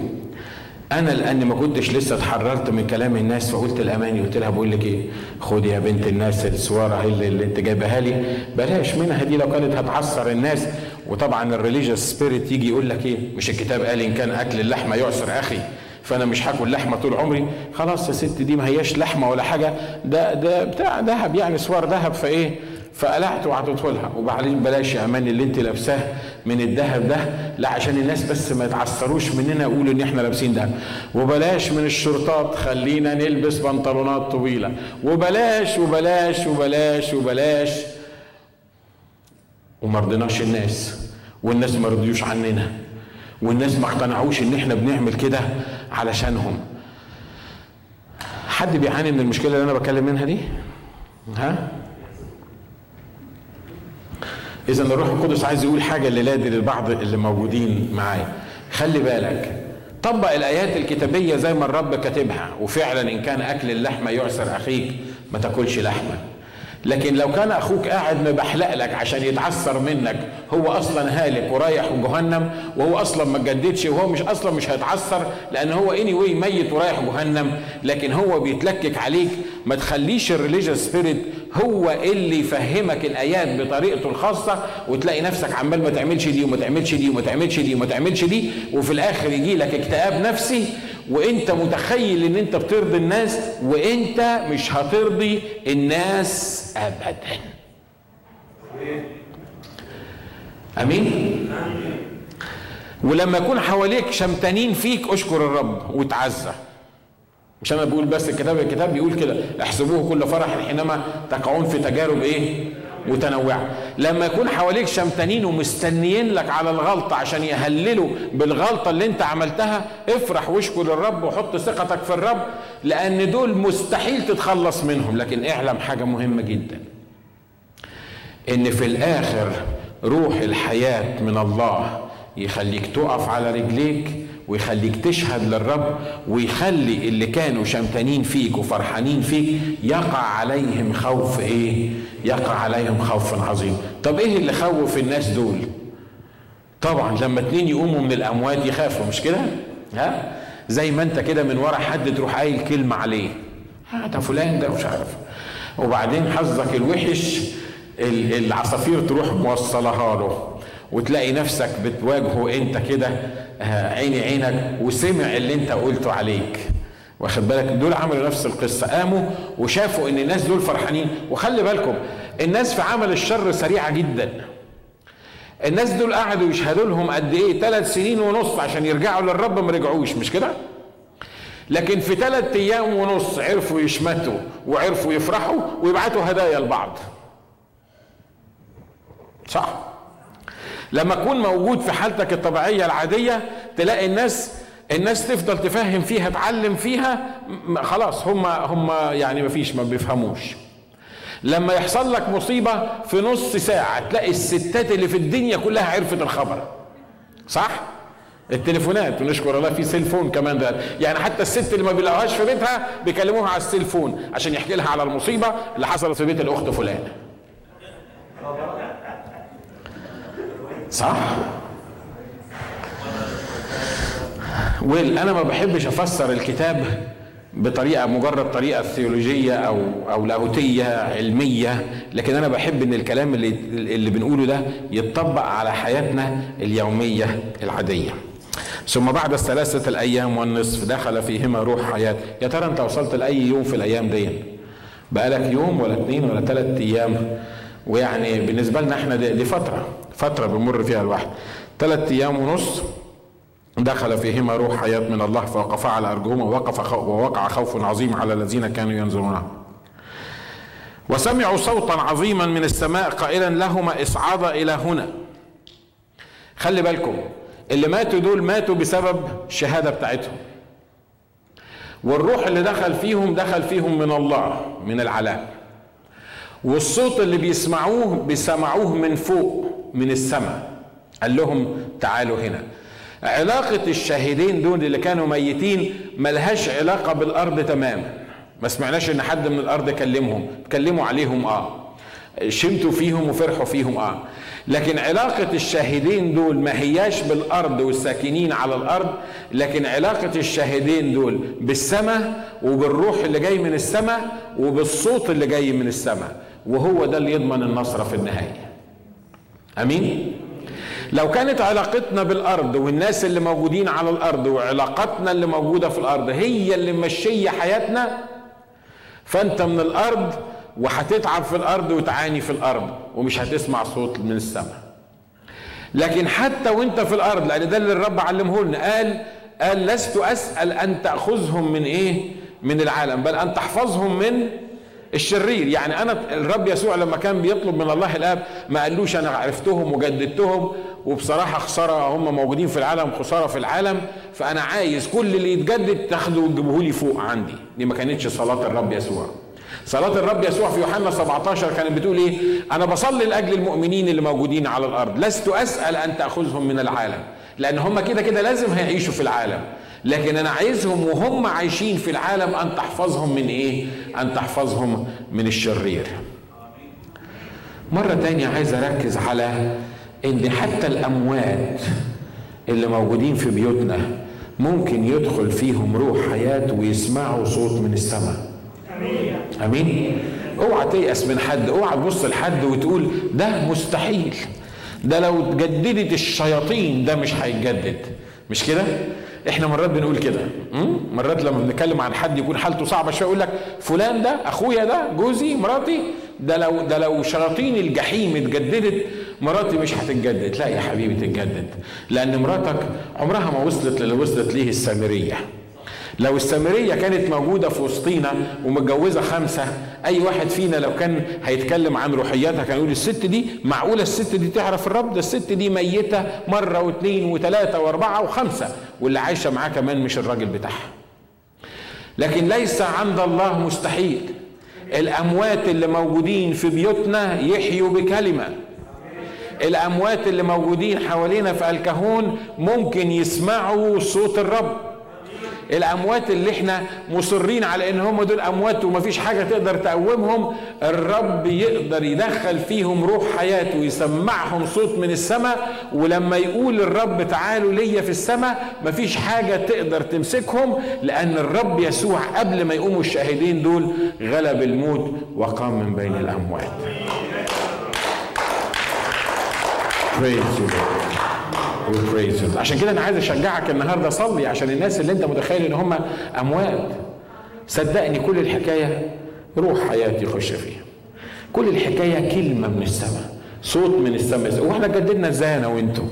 أنا لأني ما كنتش لسه اتحررت من كلام الناس، فقلت الأماني، قلت لها بقول لك إيه، خدي يا بنت الناس السوارة اللي, اللي أنت جايبها لي، بلاش منها دي، لو كانت هتعصر الناس. وطبعًا الريليجيوس سبيريت يجي يقول لك إيه، مش الكتاب قال إن كان أكل اللحمة يعصر أخي، فأنا مش هاكل لحمة طول عمري. خلاص يا ست، دي ما هياش لحمة ولا حاجة، ده ده بتاع ذهب يعني، سوار ذهب. فإيه؟ فقلعت وهتدخلها. وبعدين بلاش يا امان اللي انت لابساه من الذهب ده، لا عشان الناس بس ما يتعثروش مننا يقولوا ان احنا لابسين دهب، وبلاش من الشرطات، خلينا نلبس بنطلونات طويله، وبلاش وبلاش وبلاش وبلاش. وما رضيناش الناس، والناس ما رضيوش عننا، والناس ما اقتنعوش ان احنا بنعمل كده علشانهم. حد بيعاني من المشكله اللي انا بكلم منها دي؟ ها؟ إذا الروح القدس عايز يقول حاجة الليلة دي للبعض اللي موجودين معايا. خلي بالك، طبق الآيات الكتابية زي ما الرب كاتبها، وفعلا إن كان أكل اللحمة يعسر أخيك ما تاكلش لحمة. لكن لو كان أخوك قاعد مبحلق لك عشان يتعثر منك، هو أصلا هالك ورايح جهنم، وهو أصلا ما اتجددش، وهو مش أصلا مش هيتعثر، لأن هو anyway ميت ورايح جهنم، لكن هو بيتلكك عليك. ما تخليش الريليجيوس سبيريت هو اللي يفهمك الآيات بطريقته الخاصة، وتلاقي نفسك عمال ما تعملش دي وما تعملش دي وما تعملش دي وما تعملش دي، وفي الآخر يجي لك اكتئاب نفسي، وانت متخيل ان انت بترضي الناس، وانت مش هترضي الناس ابدا. امين. ولما يكون حواليك شمتانين فيك، اشكر الرب وتعزى. مش انا بقول بس، الكتاب الكتاب بيقول كده، احسبوه كل فرح حينما تقعون في تجارب ايه متنوعة. لما يكون حواليك شمتانين ومستنيين لك على الغلطة عشان يهللوا بالغلطة اللي انت عملتها، افرح واشكر الرب وحط ثقتك في الرب، لأن دول مستحيل تتخلص منهم. لكن اعلم حاجة مهمة جدا، ان في الآخر روح الحياة من الله يخليك تقف على رجليك، ويخليك تشهد للرب، ويخلي اللي كانوا شمتانين فيك وفرحانين فيك يقع عليهم خوف ايه؟ يقع عليهم خوف عظيم. طب ايه اللي خوف الناس دول؟ طبعا لما اتنين يقوموا من الاموات يخافوا، مش كده؟ ها؟ زي ما انت كده من ورا حد تروح قايل كلمه عليه، ها ده فلان ده مش عارف، وبعدين حظك الوحش العصافير تروح موصلها له، وتلاقي نفسك بتواجهه انت كده عيني عينك، وسمع اللي انت قلته عليك. واخد بالك؟ دول عملوا نفس القصه، قاموا وشافوا ان الناس دول فرحانين. وخلي بالكم، الناس في عمل الشر سريعه جدا. الناس دول قعدوا يشهدوا لهم قد ايه؟ ثلاث سنين ونص عشان يرجعوا للرب، ما رجعوش، مش كده؟ لكن في ثلاث ايام ونص عرفوا يشمتوا، وعرفوا يفرحوا، ويبعتوا هدايا لبعض. صح؟ لما تكون موجود في حالتك الطبيعية العادية، تلاقي الناس الناس تفضل تفهم فيها تعلم فيها، خلاص هم هم يعني مفيش ما بيفهموش. لما يحصل لك مصيبة في نص ساعة تلاقي الستات اللي في الدنيا كلها عرفت الخبر، صح؟ التليفونات، ونشكر الله في سيلفون كمان ده، يعني حتى الست اللي ما بيلاقوهاش في بيتها بيكلموها على السيلفون عشان يحكي لها على المصيبة اللي حصلت في بيت الأخت فلان، صح؟ ويل أنا ما بحبش أفسر الكتاب بطريقة مجرد طريقة ثيولوجية أو أو لاهوتية علمية، لكن أنا بحب إن الكلام اللي اللي بنقوله ده يتطبق على حياتنا اليومية العادية. ثم بعد الثلاثة الأيام والنصف دخل فيهما روح حياة. يا ترى أنت وصلت لأي يوم في الأيام دي؟ بقالك يوم ولا اتنين ولا تلات أيام؟ ويعني بالنسبة لنا إحنا دي فترة فترة بنمر فيها الواحد. تلات أيام ونص دخل فيهما روح حياة من الله فوقفا على أرجلهما ووقف ووقع خوف عظيم على الذين كانوا ينظرونه. وسمعوا صوتا عظيما من السماء قائلا لهما اصعدا إلى هنا. خلي بالكم، اللي ماتوا دول ماتوا بسبب الشهادة بتاعتهم، والروح اللي دخل فيهم دخل فيهم من الله من العلاء، والصوت اللي بيسمعوه بيسمعوه من فوق من السماء قال لهم تعالوا هنا. علاقة الشاهدين دول اللي كانوا ميتين ملهاش علاقة بالأرض تماما، ما سمعناش إن حد من الأرض كلمهم، اتكلموا عليهم آه، شمتوا فيهم وفرحوا فيهم آه، لكن علاقة الشاهدين دول ما هياش بالأرض والساكنين على الأرض، لكن علاقة الشاهدين دول بالسماء وبالروح اللي جاي من السماء وبالصوت اللي جاي من السماء، وهو ده اللي يضمن النصرة في النهاية. أمين؟ لو كانت علاقتنا بالأرض والناس اللي موجودين على الأرض وعلاقتنا اللي موجودة في الأرض هي اللي ممشية حياتنا، فأنت من الأرض وهتتعب في الأرض وتعاني في الأرض ومش هتسمع صوت من السماء. لكن حتى وانت في الأرض، لأن ده اللي الرب علمه لنا، قال قال لست أسأل أن تأخذهم من إيه؟ من العالم، بل أن تحفظهم من الشرير. يعني أنا الرب يسوع لما كان بيطلب من الله الآب ما قالوش أنا عرفتهم وجددتهم وبصراحة خسارة، هم موجودين في العالم خسارة في العالم، فأنا عايز كل اللي يتجدد تاخده وتجيبه لي فوق عندي. دي ما كانتش صلاة الرب يسوع. صلاة الرب يسوع في يوحنا سبعتاشر كانت بتقول إيه؟ أنا بصلي لأجل المؤمنين اللي موجودين على الأرض، لست أسأل أن تأخذهم من العالم، لأن هم كده كده لازم هيعيشوا في العالم، لكن أنا عايزهم وهم عايشين في العالم أن تحفظهم من إيه؟ أن تحفظهم من الشرير. مرة تانية عايز أركز على إن حتى الأموات اللي موجودين في بيوتنا ممكن يدخل فيهم روح حياة ويسمعوا صوت من السماء. أمين؟ أوعى تيأس من حد، أوعى تبص لحد وتقول ده مستحيل، ده لو اتجددت الشياطين ده مش هيتجدد، مش كده؟ احنا مرات بنقول كده، مرات لما بنتكلم عن حد يكون حالته صعبه شويه يقول لك فلان ده اخويا ده جوزي مراتي ده لو ده لو شياطين الجحيم اتجددت مراتي مش هتتجدد. لا يا حبيبي تتجدد، لان مراتك عمرها ما وصلت للي وصلت ليه السامريه. لو السامريه كانت موجوده في وسطينا ومتجوزه خمسه، اي واحد فينا لو كان هيتكلم عن روحياتها كان يقول الست دي معقوله الست دي تعرف الرب؟ ده الست دي ميته مره واثنين وثلاثه واربعه وخمسه، واللي عايشه معاه كمان مش الراجل بتاعها. لكن ليس عند الله مستحيل. الاموات اللي موجودين في بيوتنا يحيوا بكلمه. الاموات اللي موجودين حوالينا في الكهون ممكن يسمعوا صوت الرب. الأموات اللي احنا مصرين على ان هم دول أموات ومفيش حاجة تقدر تقومهم، الرب يقدر يدخل فيهم روح حياة ويسمعهم صوت من السماء، ولما يقول الرب تعالوا ليا في السماء مفيش حاجة تقدر تمسكهم، لأن الرب يسوع قبل ما يقوموا الشاهدين دول غلب الموت وقام من بين الأموات. عشان كده انا عايز اشجعك النهارده صلي عشان الناس اللي انت متخيل ان هم اموات. صدقني كل الحكايه روح حياتي يخش فيها، كل الحكايه كلمه من السماء، صوت من السماء. واحنا جددنا ازاي انا وانتم؟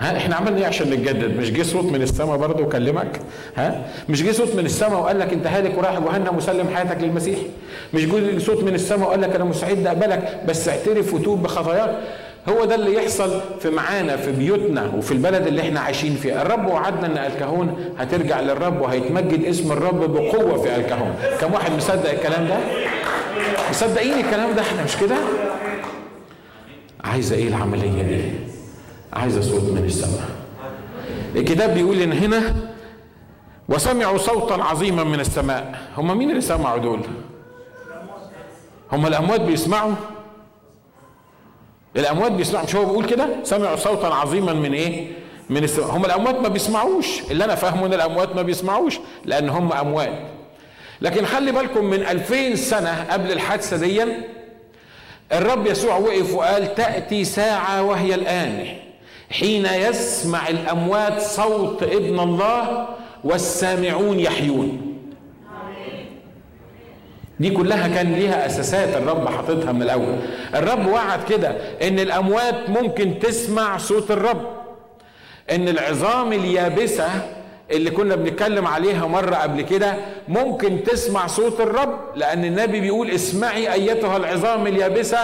ها احنا عملنا ايه عشان نتجدد؟ مش جه صوت من السماء برضه وكلمك؟ ها مش جه صوت من السماء وقال لك انت هالك ورايح جهنم وسلم حياتك للمسيح؟ مش جه صوت من السماء وقال لك انا مستعد اقبلك بس اعترف وتوب بخطاياك؟ هو ده اللي يحصل في معانا في بيوتنا وفي البلد اللي احنا عايشين فيها. الرب وعدنا ان الكهون هترجع للرب وهيتمجد اسم الرب بقوه في الكهون. كم واحد مصدق الكلام ده؟ مصدقين الكلام ده؟ احنا مش كده؟ عايزه ايه العمليه دي؟ عايزه صوت من السماء. الكتاب بيقول ان هنا وسمعوا صوتا عظيما من السماء. هم مين اللي سمعوا دول؟ هم الاموات بيسمعوا؟ الاموات بيسمعوا؟ مش هو بيقول كده؟ سمعوا صوتا عظيما من ايه؟ من السماء. هم الاموات ما بيسمعوش، اللي انا فاهمه ان الاموات ما بيسمعوش لان هم اموات. لكن خلي بالكم من ألفين سنه قبل الحادثه دي الرب يسوع وقف وقال تأتي ساعة وهي الآن حين يسمع الأموات صوت ابن الله والسامعون يحيون. دي كلها كان ليها أساسات الرب حاططها من الأول. الرب وعد كده إن الأموات ممكن تسمع صوت الرب، إن العظام اليابسة اللي كنا بنتكلم عليها مرة قبل كده ممكن تسمع صوت الرب، لأن النبي بيقول اسمعي أيتها العظام اليابسة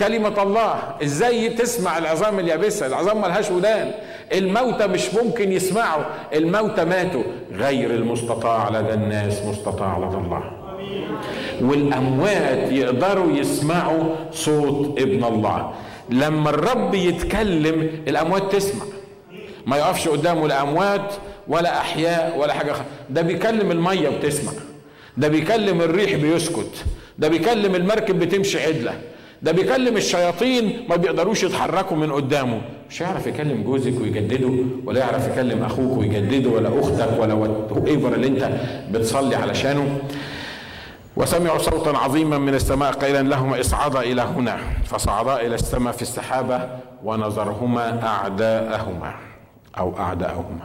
كلمة الله. إزاي تسمع العظام اليابسة؟ العظام ملهاش ودان. الموتى مش ممكن يسمعوا، الموتى ماتوا. غير المستطاع لدى الناس مستطاع لدى الله. والأموات يقدروا يسمعوا صوت ابن الله. لما الرب يتكلم الأموات تسمع، ما يقفش قدامه لا أموات ولا أحياء ولا حاجة. ده بيكلم المية بتسمع، ده بيكلم الريح بيسكت، ده بيكلم المركب بتمشي عدلة، ده بيكلم الشياطين ما بيقدروش يتحركوا من قدامه. مش يعرف يكلم جوزك ويجدده، ولا يعرف يكلم أخوك ويجدده، ولا أختك، ولا وإيفر اللي أنت بتصلي علشانه. وسمعوا صوتا عظيما من السماء قيلا لهما اصعدا إلى هنا، فصعدا إلى السماء في السحابة ونظرهما أعداءهما أو أعداءهما.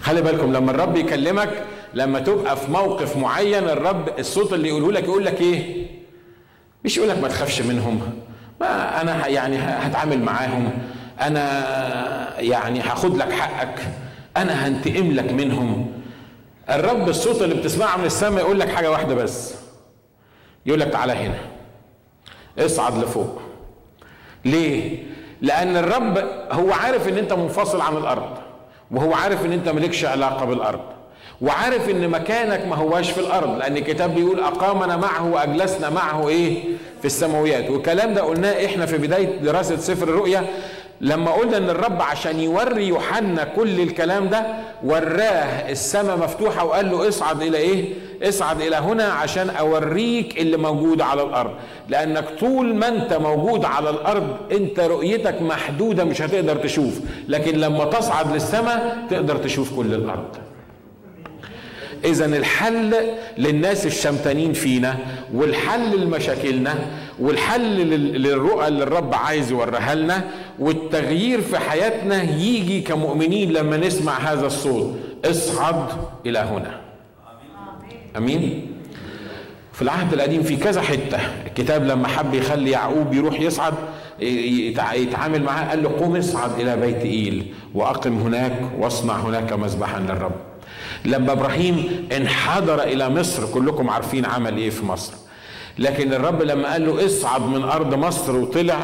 خلي بالكم لما الرب يكلمك، لما تبقى في موقف معين، الرب الصوت اللي يقوله لك يقول لك ايه؟ مش يقول لك ما تخافش منهم، ما انا يعني هتعامل معاهم، انا يعني هاخد لك حقك، انا هنتقم لك منهم. الرب الصوت اللي بتسمعه من السماء يقول لك حاجه واحده بس، يقول لك تعالى هنا، اصعد لفوق. ليه؟ لان الرب هو عارف ان انت منفصل عن الارض، وهو عارف ان انت مالكش علاقه بالارض، وعارف ان مكانك ما هواش في الارض، لان الكتاب بيقول اقامنا معه واجلسنا معه ايه؟ في السماويات. والكلام ده قلناه احنا في بدايه دراسه سفر الرؤيا، لما قلنا ان الرب عشان يوري يوحنا كل الكلام ده وراه السماء مفتوحه وقال له اصعد الى ايه؟ اصعد الى هنا عشان اوريك اللي موجود على الارض، لانك طول ما انت موجود على الارض انت رؤيتك محدوده مش هتقدر تشوف، لكن لما تصعد للسماء تقدر تشوف كل الارض. اذا الحل للناس الشمتانين فينا، والحل لمشاكلنا، والحل للرؤى اللي الرب عايز يوريها لنا، والتغيير في حياتنا يجي كمؤمنين لما نسمع هذا الصوت، اصعد الى هنا. امين. في العهد القديم في كذا حته الكتاب لما حب يخلي يعقوب يروح يصعد يتعامل معاه قال له قوم اصعد الى بيت ايل واقم هناك واصنع هناك مذبحا للرب. لما ابراهيم انحدر الى مصر كلكم عارفين عمل ايه في مصر، لكن الرب لما قال له اصعد من ارض مصر وطلع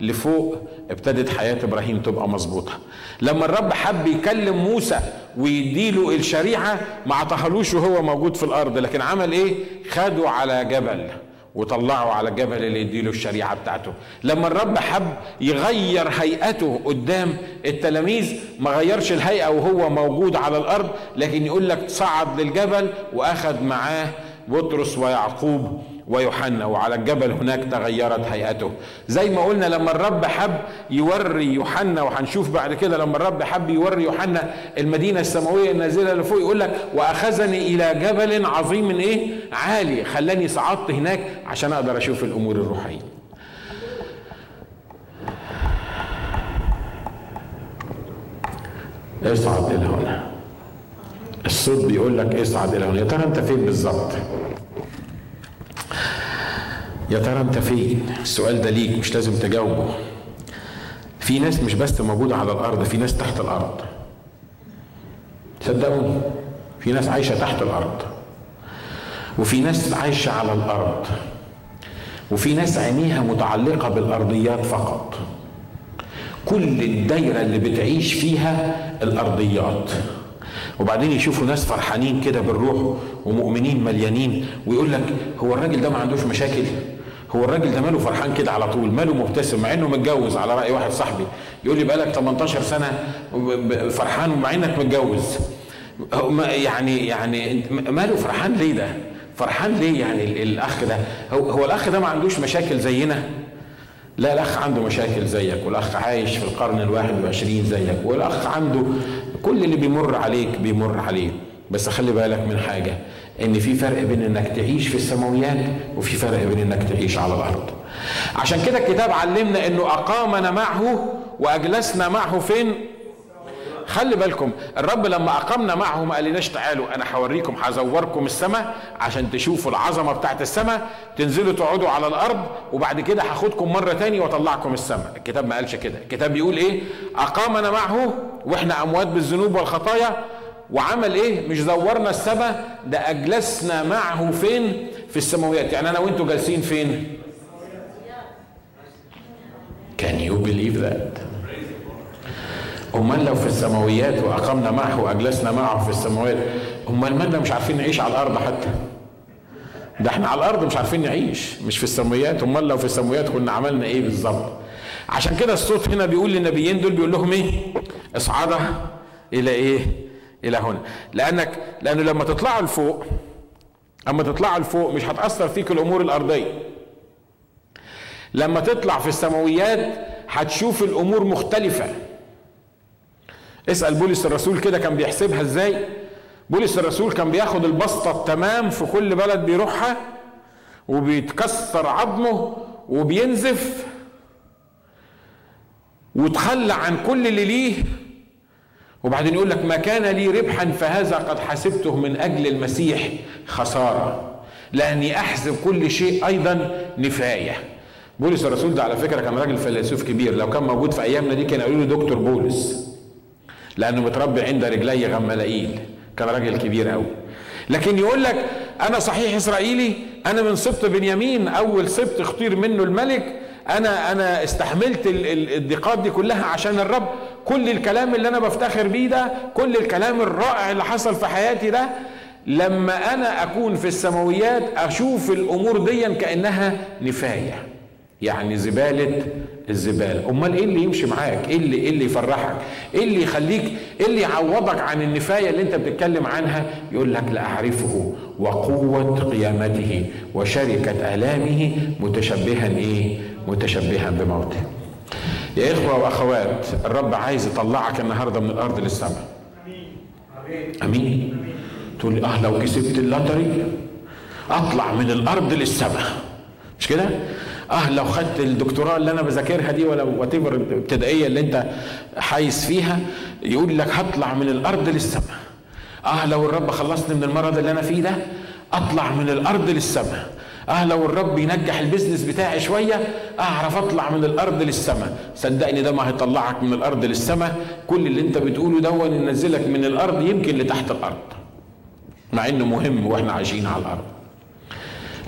لفوق ابتدت حياه ابراهيم تبقى مظبوطه. لما الرب حب يكلم موسى ويديله الشريعه ما عطاهالوش وهو موجود في الارض، لكن عمل ايه؟ خده على جبل وطلعوا على الجبل اللي يديله الشريعه بتاعته. لما الرب حب يغير هيئته قدام التلاميذ ما غيرش الهيئه وهو موجود على الارض، لكن يقول لك صعد للجبل واخد معاه بطرس ويعقوب ويوحنا، وعلى الجبل هناك تغيرت هيئته. زي ما قلنا لما الرب حب يوري يوحنا، وهنشوف بعد كده لما الرب حب يوري يوحنا المدينه السماويه النازله لفوق يقول لك واخذني الى جبل عظيم ايه؟ عالي، خلاني صعدت هناك عشان اقدر اشوف الامور الروحيه. اصعد الى هنا. الصوت بيقول لك اصعد الى هنا. يا ترى انت فين بالظبط؟ يا ترى انت فين؟ السؤال ده ليك، مش لازم تجاوبه. في ناس مش بس موجوده على الارض، في ناس تحت الارض. تصدقوني في ناس عايشه تحت الارض، وفي ناس عايشه على الارض، وفي ناس عينيها متعلقة بالأرضيات فقط. كل الدايرة اللي بتعيش فيها الأرضيات. وبعدين يشوفوا ناس فرحانين كده بالروح ومؤمنين مليانين ويقول لك هو الراجل ده ما عندوش مشاكل؟ هو الراجل ده ماله فرحان كده على طول؟ ماله مبتسم؟ مع انه متجوز. على رأي واحد صاحبي يقول لي بقالك ثمانية عشر سنة فرحان ومع انك متجوز. يعني يعني ماله فرحان ليه ده؟ فرحان ليه يعني الاخ ده؟ هو الاخ ده ما عندوش مشاكل زينا؟ لا، الاخ عنده مشاكل زيك، والاخ عايش في القرن الواحد وعشرين زيك، والاخ عنده كل اللي بيمر عليك بيمر عليه. بس خلي بالك من حاجة، ان في فرق بين انك تعيش في السماويات وفي فرق بين انك تعيش على الارض. عشان كده الكتاب علمنا انه اقامنا معه واجلسنا معه فين؟ خلي بالكم، الرب لما اقامنا معه ما قالناش تعالوا انا هوريكم هزوركم السماء عشان تشوفوا العظمه بتاعت السماء، تنزلوا تقعدوا على الارض وبعد كده هاخدكم مره تاني واطلعكم السماء. الكتاب ما قالش كده. الكتاب بيقول ايه؟ اقامنا معه واحنا اموات بالذنوب والخطايا، وعمل ايه؟ مش زورنا السماء، ده اجلسنا معه فين؟ في السماويات. يعني انا وانتوا جالسين فين؟ Can you believe that؟ امال لو في السماويات واقمنا معه واجلسنا معه في السماوات، امال مالنا مش عارفين نعيش على الارض حتى؟ ده احنا على الارض مش عارفين نعيش، مش في السماويات. امال لو في السماويات كنا عملنا ايه بالظبط؟ عشان كده الصوت هنا بيقول للنبيين دول، بيقول لهم ايه؟ اصعدا الى ايه؟ الى هنا. لانك لانه لما تطلعوا لفوق، اما تطلعوا لفوق مش هتاثر فيك الامور الارضيه. لما تطلع في السماويات هتشوف الامور مختلفه. اسأل بولس الرسول كده كان بيحسبها ازاي. بولس الرسول كان بياخد البسطة التمام في كل بلد بيروحها وبيتكسر عظمه وبينزف وتخلى عن كل اللي ليه، وبعدين يقول لك ما كان لي ربحا فهذا قد حسبته من أجل المسيح خسارة، لأني أحسب كل شيء أيضا نفاية. بولس الرسول ده على فكرة كان راجل فيلسوف كبير، لو كان موجود في أيامنا دي كان يقولوا له دكتور بولس، لأنه متربي عند رجلي غملائيل، كان راجل كبير قوي. لكن يقول لك أنا صحيح إسرائيلي، أنا من سبط بنيامين، أول سبط اختير منه الملك، أنا أنا استحملت الضيقات دي كلها عشان الرب، كل الكلام اللي أنا بفتخر بيه ده، كل الكلام الرائع اللي حصل في حياتي ده، لما أنا أكون في السماويات أشوف الأمور دي كأنها نفاية، يعني زبالة الزبالة. امال ايه اللي يمشي معاك؟ ايه اللي ايه اللي يفرحك؟ ايه اللي يخليك؟ ايه اللي يعوضك عن النفاية اللي انت بتتكلم عنها؟ يقول لك لأعرفه وقوة قيامته وشركة آلامه متشبها ايه؟ متشبها بموته. يا اخوة واخوات، الرب عايز يطلعك النهاردة من الارض للسماء. امين امين. تقول لي اه لو كسبت اللاتري اطلع من الارض للسماء، مش كده؟ اه لو خدت الدكتوراه اللي انا بذاكرها دي ولا واتيفر الابتدائيه اللي انت حايز فيها، يقول لك هطلع من الارض للسماء. اه لو الرب خلصني من المرض اللي انا فيه ده اطلع من الارض للسماء. اه لو الرب ينجح البيزنس بتاعي شويه اعرف اطلع من الارض للسماء. صدقني ده ما هيطلعك من الارض للسماء، كل اللي انت بتقوله ده ينزلك من الارض يمكن لتحت الارض، مع انه مهم واحنا عايشين على الارض.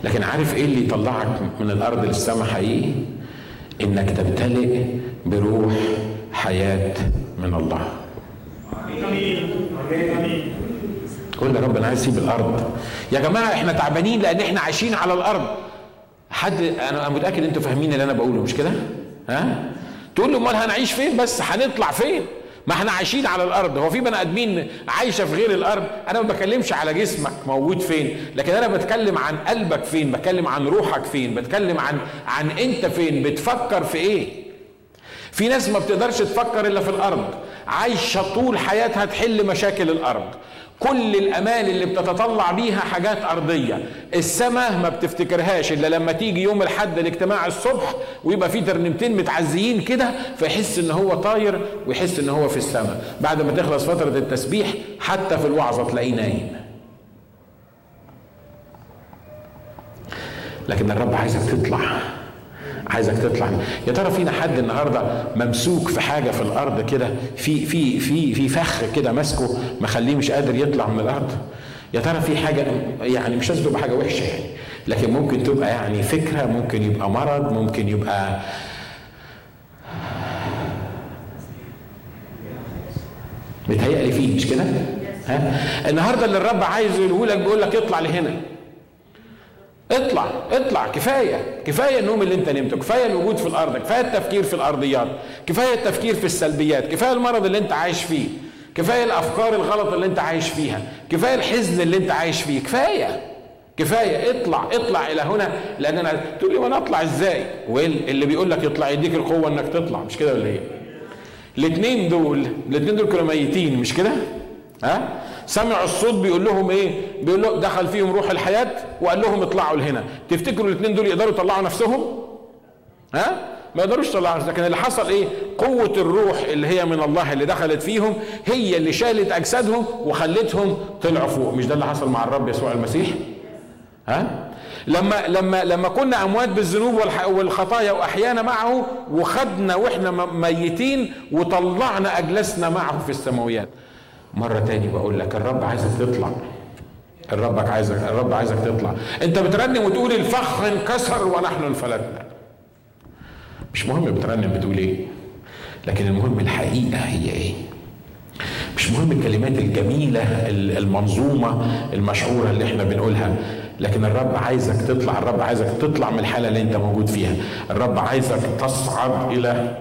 لكن عارف ايه اللي يطلعك من الارض للسماء حقيقي؟ انك تمتلئ بروح حياه من الله. امين امين. قول يا رب انا عايز اسيب الارض. يا جماعه احنا تعبانين لان احنا عايشين على الارض. حد انا متاكد انتوا فاهمين اللي انا بقوله، مش كده؟ ها؟ تقول له امال هنعيش فين؟ بس هنطلع فين؟ ما احنا عايشين على الارض. هو في بني ادمين عايشه في غير الارض؟ انا ما بكلمش على جسمك موجود فين، لكن انا بتكلم عن قلبك فين، بتكلم عن روحك فين، بتكلم عن عن انت فين، بتفكر في ايه. في ناس ما بتقدرش تفكر الا في الارض، عايشه طول حياتها تحل مشاكل الارض، كل الامال اللي بتتطلع بيها حاجات ارضيه. السماء ما بتفتكرهاش الا لما تيجي يوم الاحد الاجتماع الصبح ويبقى في ترنيمتين متعزيين كده، فيحس ان هو طاير ويحس ان هو في السماء. بعد ما تخلص فتره التسبيح حتى في الوعظه تلاقيه نايم. لكن الرب عايزك تطلع، عايزك تطلع. يا ترى فينا حد النهارده ممسوك في حاجه في الارض كده، في في في في فخ كده ماسكه مخليه مش قادر يطلع من الارض؟ يا ترى في حاجه، يعني مش هسلب حاجه وحشه يعني، لكن ممكن تبقى يعني فكرة، ممكن يبقى مرض، ممكن يبقى متهيألي فيه، مش كده؟ ها؟ النهارده اللي الرب عايز يقوله لك بيقول لك اطلع لهنا، اطلع اطلع، كفايه كفايه النوم اللي انت نمته، كفايه الوجود في الارض، كفايه التفكير في الارضيات، كفايه التفكير في السلبيات، كفايه المرض اللي انت عايش فيه، كفايه الافكار الغلط اللي انت عايش فيها، كفايه الحزن اللي انت عايش فيه، كفايه كفايه اطلع اطلع الى هنا. لان انا تقول لي وانا اطلع ازاي؟ واللي بيقول لك اطلع يديك القوه انك تطلع، مش كده ولا ايه؟ الاثنين دول الاثنين دول كانوا ميتين، مش كده؟ ها؟ سمعوا الصوت بيقول لهم ايه؟ بيقول له دخل فيهم روح الحياة وقال لهم اطلعوا لهنا. تفتكروا الاثنين دول يقدروا يطلعوا نفسهم؟ ها؟ ما يقدروش يطلعوا نفسهم، لكن اللي حصل ايه؟ قوة الروح اللي هي من الله اللي دخلت فيهم هي اللي شالت اجسادهم وخلتهم طلعوا فوق. مش ده اللي حصل مع الرب يسوع المسيح؟ ها؟ لما لما لما كنا اموات بالذنوب والخطايا واحيانا معه، وخدنا واحنا ميتين وطلعنا اجلسنا معه في السماويات. مرة تاني بقول لك الرب عايزك تطلع، الرب عايزك الرب عايزك تطلع. انت بترنم وتقول الفخ انكسر ونحن انفلتنا، مش مهم بترنم بتقول ايه، لكن المهم الحقيقة هي ايه. مش مهم الكلمات الجميلة المنظومة المشهورة اللي احنا بنقولها، لكن الرب عايزك تطلع. الرب عايزك تطلع من الحالة اللي انت موجود فيها، الرب عايزك تصعد الى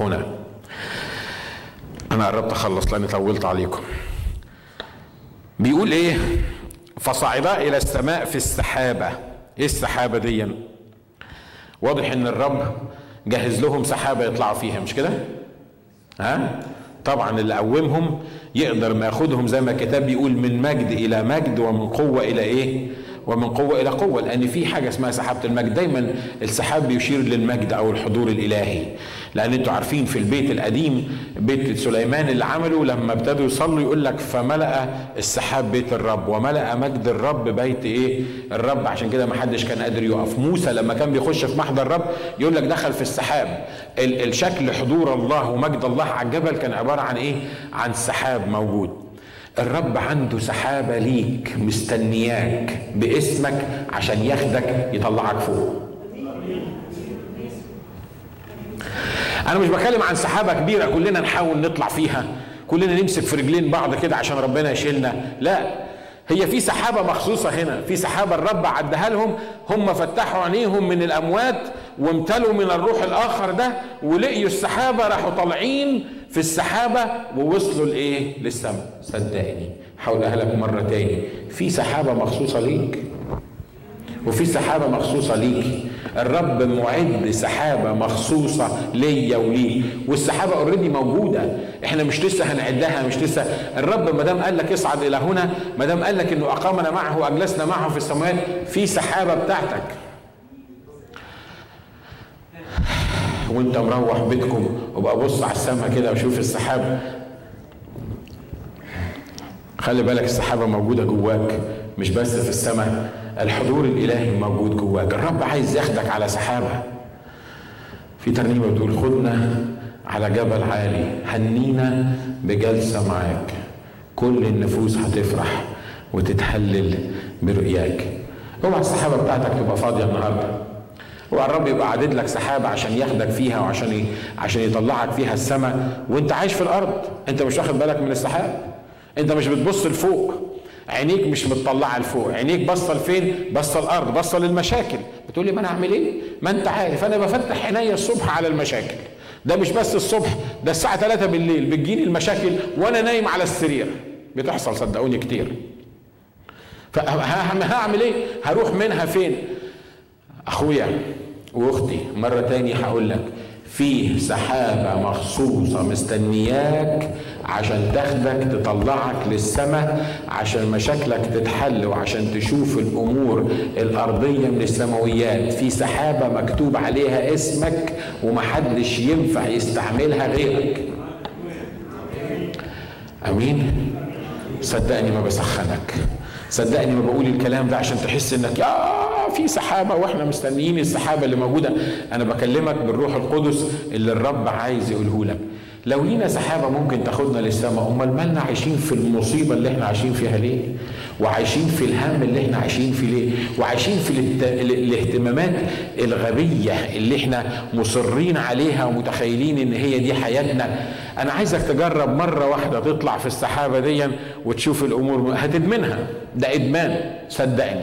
هنا. أنا قربت أخلص لأني طولت عليكم. بيقول إيه؟ فصعدا إلى السماء في السحابة. إيه السحابة دي؟ واضح إن الرب جهز لهم سحابة يطلعوا فيها، مش كده؟ ها؟ طبعا اللي قومهم يقدر ما ياخدهم زي ما الكتاب بيقول من مجد إلى مجد ومن قوة إلى إيه؟ ومن قوة إلى قوة، لأن في حاجة اسمها سحابة المجد. دايما السحاب بيشير للمجد أو الحضور الإلهي. لأن انتوا عارفين في البيت القديم بيت سليمان اللي عمله لما ابتدوا يصلوا يقول لك فملأ السحاب بيت الرب وملأ مجد الرب بيت إيه؟ الرب. عشان كده ما حدش كان قادر يقف. موسى لما كان بيخش في محضر الرب يقول لك دخل في السحاب. الشكل حضور الله ومجد الله على الجبل كان عبارة عن إيه؟ عن سحاب موجود. الرب عنده سحابة ليك مستنياك باسمك عشان ياخدك يطلعك فوق. أنا مش بكلم عن سحابة كبيرة كلنا نحاول نطلع فيها، كلنا نمسك في رجلين بعض كده عشان ربنا يشيلنا، لا. هي في سحابة مخصوصة هنا، في سحابة الرب عدها لهم، هم فتحوا عينيهم من الأموات وامتلوا من الروح الآخر ده ولقيوا السحابة، راحوا طالعين في السحابة ووصلوا لإيه؟ للسماء. صدقني حاول أهلك مرة تاني، في سحابة مخصوصة ليك وفي سحابة مخصوصة ليك. الرب معد سحابة مخصوصة ليا وليك، والسحابة اوريدي موجودة، احنا مش لسه هنعدها، مش لسه. الرب ما دام قال لك اصعد الى هنا، ما دام قال لك انه اقامنا معه واجلسنا معه في السماوات، في سحابة بتاعتك. وانت مروح بيتكم وبقى بص على السماء كده وشوف السحاب. خلي بالك السحابة موجودة جواك، مش بس في السماء، الحضور الالهي موجود جواك. الرب عايز ياخدك على سحابه. في ترنيمه بتقول خدنا على جبل عالي، هنينا بجلسه معاك، كل النفوس هتفرح وتتهلل برؤياك. اوعى السحابه بتاعتك تبقى فاضيه النهارده، اوعى الرب يبقى عدد لك سحابه عشان ياخدك فيها وعشان عشان يطلعك فيها السماء وانت عايش في الارض. انت مش واخد بالك من السحاب، انت مش بتبص لفوق، عينيك مش متطلعه لفوق، عينيك باصه لفين؟ باصه الارض، باصه للمشاكل. بتقول لي ما انا هعمل ايه؟ ما انت عارف انا بفتح عينيا الصبح على المشاكل. ده مش بس الصبح، ده الساعه ثلاثة بالليل بتجيني المشاكل وانا نايم على السرير. بتحصل صدقوني كتير. فهعمل ايه؟ هروح منها فين؟ اخويا واختي مره تاني هقول لك فيه سحابة مخصوصة مستنياك عشان تاخدك تطلعك للسماء، عشان مشاكلك تتحل وعشان تشوف الأمور الأرضية من السماويات. في سحابة مكتوب عليها اسمك ومحدش ينفع يستعملها غيرك. أمين؟ صدقني ما بسخنك، صدقني ما بقول الكلام ده عشان تحس انك يا في سحابه واحنا مستنيين السحابه اللي موجوده. انا بكلمك بالروح القدس اللي الرب عايز يقوله لك. لو لينا سحابه ممكن تاخدنا للسماء، امال مالنا عايشين في المصيبه اللي احنا عايشين فيها ليه؟ وعايشين في الهم اللي احنا عايشين فيه ليه، وعايشين في الاهتمامات الغبية اللي احنا مصرين عليها ومتخيلين ان هي دي حياتنا. انا عايزك تجرب مرة واحدة تطلع في السحابة دي وتشوف الامور، هتدمنها. ده ادمان صدقني.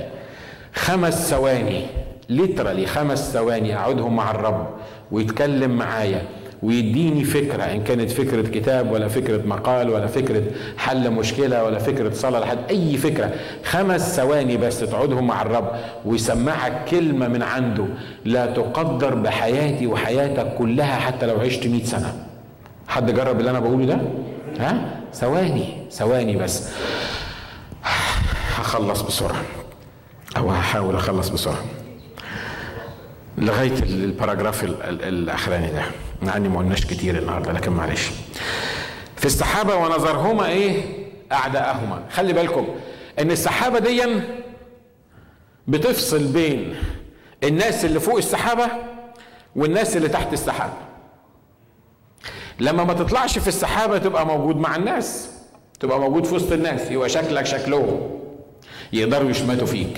خمس ثواني ليترالي، خمس ثواني اقعدهم مع الرب ويتكلم معايا ويديني فكرة، إن كانت فكرة كتاب ولا فكرة مقال ولا فكرة حل مشكلة ولا فكرة صلاة لحد، أي فكرة. خمس ثواني بس تقعدهم مع الرب ويسمعك كلمة من عنده لا تقدر بحياتي وحياتك كلها حتى لو عشت مئة سنة. حد جرب اللي أنا بقوله ده؟ ها؟ ثواني ثواني بس. هخلص بسرعة أو هحاول أخلص بسرعة لغاية الباراجراف الأخراني ده، يعني ما قلناش كتير النهارده لكن معلش. في السحابه ونظرهما ايه؟ اعداءهما. خلي بالكم ان السحابه دي بتفصل بين الناس اللي فوق السحابه والناس اللي تحت السحابه. لما ما تطلعش في السحابه تبقى موجود مع الناس، تبقى موجود في وسط الناس، يبقى شكلك شكلهم، يقدروا يشمتوا فيك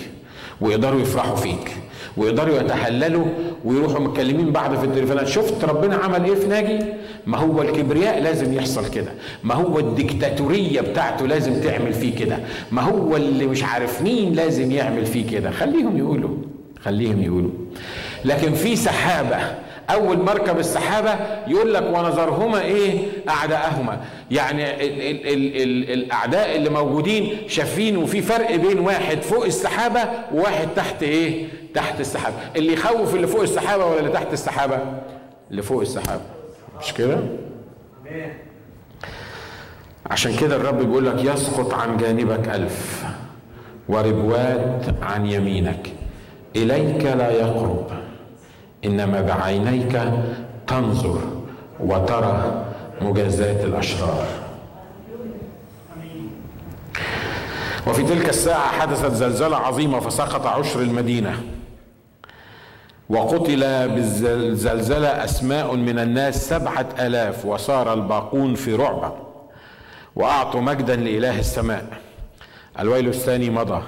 ويقدروا يفرحوا فيك ويقدروا يتحللوا ويروحوا متكلمين بعض في التليفونات. شفت ربنا عمل ايه في ناجي؟ ما هو الكبرياء لازم يحصل كده، ما هو الديكتاتورية بتاعته لازم تعمل فيه كده، ما هو اللي مش عارف مين لازم يعمل فيه كده. خليهم يقولوا خليهم يقولوا. لكن في سحابة، اول مركب السحابة يقول لك ونظرهما ايه؟ اعداءهما. يعني ال ال ال ال الاعداء اللي موجودين شافين، وفي فرق بين واحد فوق السحابة وواحد تحت ايه؟ تحت السحابة. اللي يخوف اللي فوق السحابة ولا اللي تحت السحابة؟ اللي فوق السحابة، مش كده؟ عشان كده الرب بيقول لك يسقط عن جانبك ألف وربوات عن يمينك، إليك لا يقرب، إنما بعينيك تنظر وترى مجازات الأشرار. وفي تلك الساعة حدثت زلزلة عظيمة فسقط عشر المدينة، وقتل بالزلزلة أسماء من الناس سبعة آلاف، وصار الباقون في رعبة وأعطوا مجدا لإله السماء. الويل الثاني مضى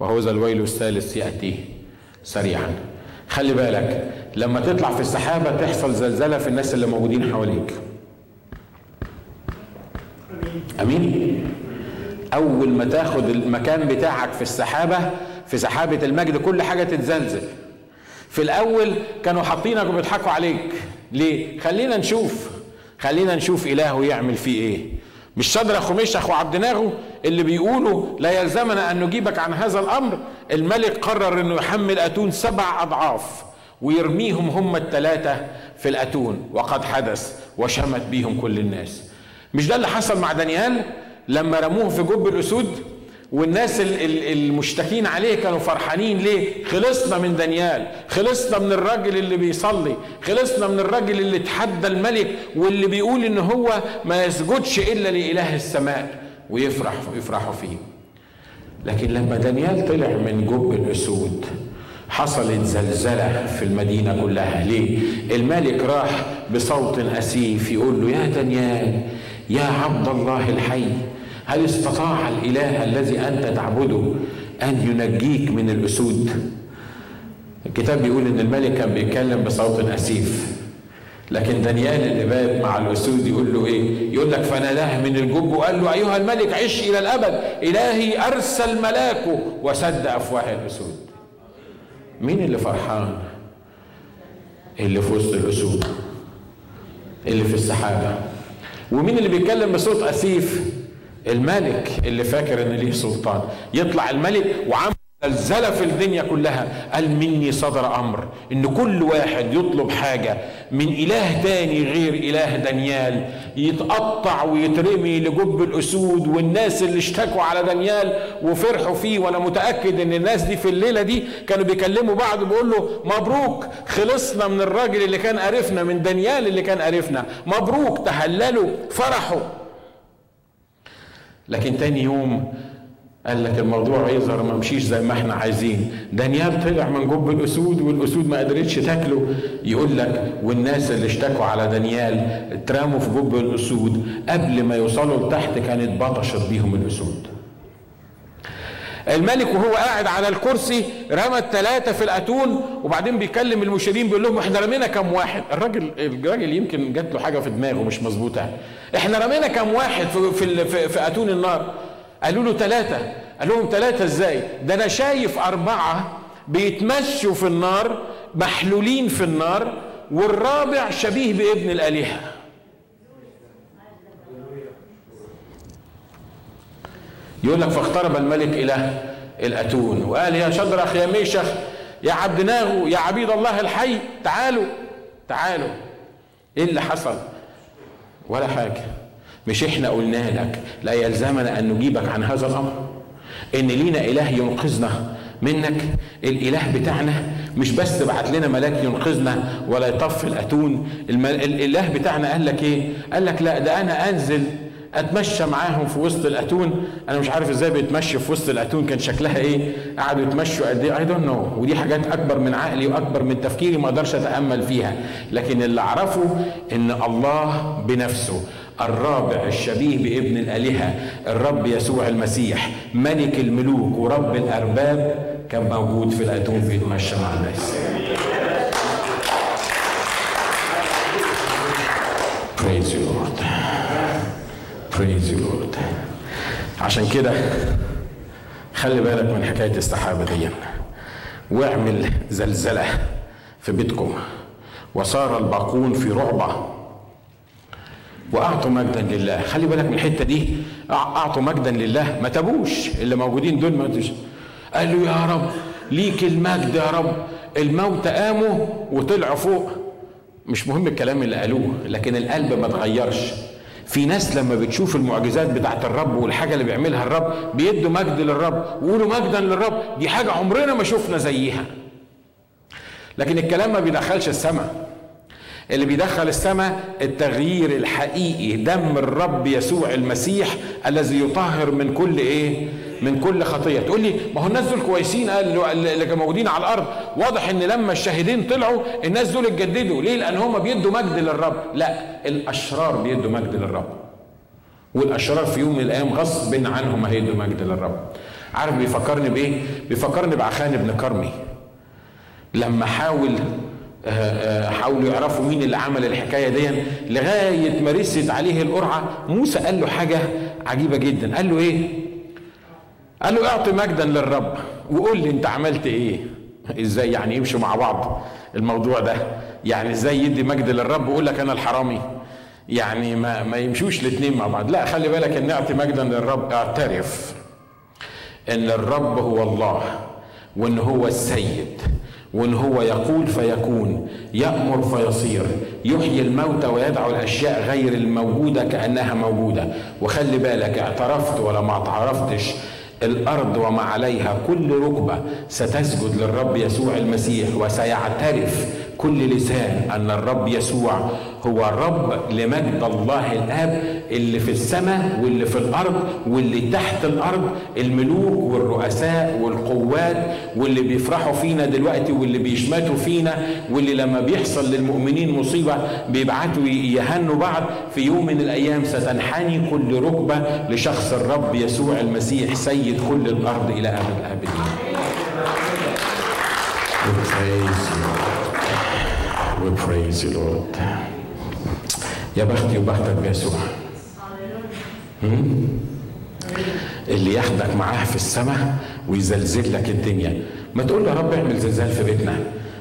وهذا الويل الثالث يأتي سريعا. خلي بالك لما تطلع في السحابة تحصل زلزلة في الناس اللي موجودين حواليك. أمين. أول ما تاخد المكان بتاعك في السحابة، في سحابة المجد، كل حاجة تتزلزل. في الأول كانوا حاطينك وبيضحكوا عليك ليه؟ خلينا نشوف خلينا نشوف إلهه يعمل فيه إيه. مش شدرخ وميشخ وعبدناغو اللي بيقولوا لا يلزمنا أن نجيبك عن هذا الأمر، الملك قرر أنه يحمل أتون سبع أضعاف ويرميهم هم الثلاثة في الأتون، وقد حدث وشمت بيهم كل الناس. مش ده اللي حصل مع دانيال لما رموه في جب الأسود؟ والناس المشتكين عليه كانوا فرحانين ليه؟ خلصنا من دانيال، خلصنا من الرجل اللي بيصلي، خلصنا من الرجل اللي اتحدى الملك واللي بيقول ان هو ما يسجدش الا لإله السماء، ويفرح ويفرحوا فيه. لكن لما دانيال طلع من جب الأسود حصلت زلزلة في المدينة كلها. ليه؟ الملك راح بصوت أسيف يقول له يا دانيال، يا عبد الله الحي، هل استطاع الإله الذي أنت تعبده أن ينجيك من الأسود؟ الكتاب بيقول إن الملك كان بيتكلم بصوت أسيف، لكن دانيال اللي بات مع الأسود يقول له إيه؟ يقول لك فناداه من الجب وقال له أيها الملك عش إلى الأبد، إلهي أرسل ملاكه وسد أفواه الأسود. مين اللي فرحان؟ اللي في وسط الأسود، اللي في السحابة. ومين اللي بيتكلم بصوت أسيف؟ الملك اللي فاكر ان ليه سلطان. يطلع الملك وعمل زلزلة في الدنيا كلها. قال مني صدر امر ان كل واحد يطلب حاجة من اله تاني غير اله دانيال يتقطع ويترمي لجب الاسود. والناس اللي اشتكوا على دانيال وفرحوا فيه، وانا متأكد ان الناس دي في الليلة دي كانوا بيكلموا بعض بيقول له مبروك، خلصنا من الراجل اللي كان قرفنا، من دانيال اللي كان قرفنا، مبروك، تهللوا فرحوا. لكن تاني يوم قال لك الموضوع يظهر ما مشيش زي ما احنا عايزين. دانيال طلع من جب الاسود والاسود ما قدرتش تاكله. يقول لك والناس اللي اشتكوا على دانيال اترموا في جب الاسود، قبل ما يوصلوا لتحت كانت بطشت بيهم الاسود. الملك وهو قاعد على الكرسي رمى الثلاثه في الاتون، وبعدين بيكلم المشيرين بيقول لهم احنا رمينا كام واحد. الراجل الراجل يمكن جات له حاجه في دماغه مش مظبوطه، احنا رمينا كام واحد في في, في, في اتون النار؟ قالوا له ثلاثه. قال لهم ثلاثه ازاي؟ ده انا شايف اربعه بيتمشوا في النار محلولين في النار، والرابع شبيه بابن الالهه. يقول لك فاقترب الملك الى الاتون وقال يا شدرخ يا ميشخ يا عبدناغو يا عبيد الله الحي تعالوا تعالوا. ايه اللي حصل؟ ولا حاجه. مش احنا قلنا لك لا يلزمنا ان نجيبك عن هذا الامر؟ ان لينا اله ينقذنا منك. الاله بتاعنا مش بس بعت لنا ملاك ينقذنا ولا يطفي الاتون، الاله بتاعنا قال لك ايه؟ قال لك لا ده انا انزل اتمشى معاهم في وسط الاتون. انا مش عارف ازاي بيتمشي في وسط الاتون، كان شكلها ايه؟ قعدوا يتمشوا قد ايه؟ اي دونت نو، ودي حاجات اكبر من عقلي واكبر من تفكيري ما اقدرش اتامل فيها، لكن اللي اعرفه ان الله بنفسه الرابع الشبيه بابن الالهه الرب يسوع المسيح ملك الملوك ورب الارباب كان موجود في الاتون بيتمشى مع الناس. Praise you Lord. Praise you Lord. عشان كده خلي بالك من حكايه السحابه دي، واعمل زلزله في بيتكم وصار الباقون في رعبه واعطوا مجدا لله. خلي بالك من الحته دي، اعطوا مجدا لله، ما تابوش اللي موجودين دول، ما تابوش. قالوا يا رب ليك المجد يا رب. الموت قاموا وطلعوا فوق. مش مهم الكلام اللي قالوه، لكن القلب ما اتغيرش. في ناس لما بتشوف المعجزات بتاعت الرب والحاجه اللي بيعملها الرب بيدوا مجد للرب ويقولوا مجدا للرب، دي حاجه عمرنا ما شفنا زيها. لكن الكلام ما بيدخلش السماء. اللي بيدخل السماء التغيير الحقيقي، دم الرب يسوع المسيح الذي يطهر من كل ايه؟ من كل خطيه. تقول لي ما هو الناس دول كويسين اللي كانوا موجودين على الارض، واضح ان لما الشاهدين طلعوا الناس دول اتجددوا. ليه؟ لان هم بيدوا مجد للرب. لا، الاشرار بيدوا مجد للرب، والاشرار في يوم من الايام غصب عنهم هيدوا مجد للرب. عارف بيفكرني بايه؟ بيفكرني بعخان بن كرمي لما حاول حاولوا يعرفوا مين اللي عمل الحكايه دي، لغايه ما رست عليه القرعه. موسى قال له حاجه عجيبه جدا، قال له ايه؟ قال له اعطي مجدا للرب وقول لي انت عملت ايه؟ ازاي يعني يمشوا مع بعض الموضوع ده؟ يعني ازاي يدي مجد للرب ويقول لك انا الحرامي؟ يعني ما ما يمشوش الاثنين مع بعض. لا، خلي بالك ان اعطي مجدا للرب، اعترف ان الرب هو الله وان هو السيد وان هو يقول فيكون، يأمر فيصير، يحيي الموتى ويدعو الاشياء غير الموجوده كانها موجوده. وخلي بالك اعترفت ولا ما اعترفتش، الارض وما عليها كل ركبه ستسجد للرب يسوع المسيح، وسيعترف كل لسان ان الرب يسوع هو الرب لمجد الله الاب اللي في السماء واللي في الارض واللي تحت الارض، الملوك والرؤساء والقوات، واللي بيفرحوا فينا دلوقتي واللي بيشمتوا فينا، واللي لما بيحصل للمؤمنين مصيبه بيبعتوا يهنوا بعض. في يوم من الايام ستنحني كل ركبه لشخص الرب يسوع المسيح سيد كل الارض الى ابد الابدين. We praise you Lord. يا بختي وبختك بيسوع. اللي ياخدك معاه في السماء ويزلزل لك الدنيا. ما تقول يا رب اعمل زلزال في بيتنا.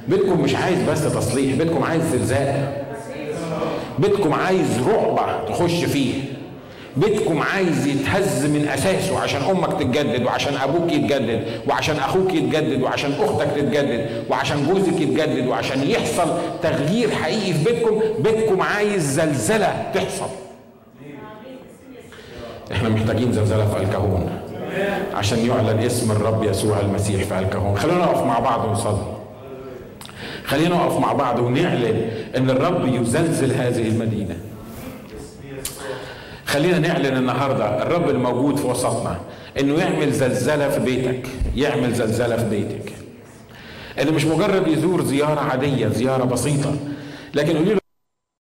بيتكم مش عايز بس تصليح، بيتكم عايز زلزال. بيتكم عايز رعبه تخش فيه. بيتكم عايز يتهز من اساسه عشان امك تتجدد وعشان ابوك يتجدد وعشان اخوك يتجدد وعشان اختك تتجدد وعشان جوزك يتجدد وعشان يحصل تغيير حقيقي في بيتكم. بيتكم عايز زلزله تحصل. احنا محتاجين زلزله في الكهون عشان يعلن اسم الرب يسوع المسيح في الكهون. خلونا نقف مع بعض ونصلي. خلينا نقف مع بعض ونعلن ان الرب يزلزل هذه المدينه. خلينا نعلن النهارده الرب الموجود في وسطنا انه يعمل زلزله في بيتك، يعمل زلزله في بيتك. اللي مش مجرد يزور زياره عاديه، زياره بسيطه، لكن قولي له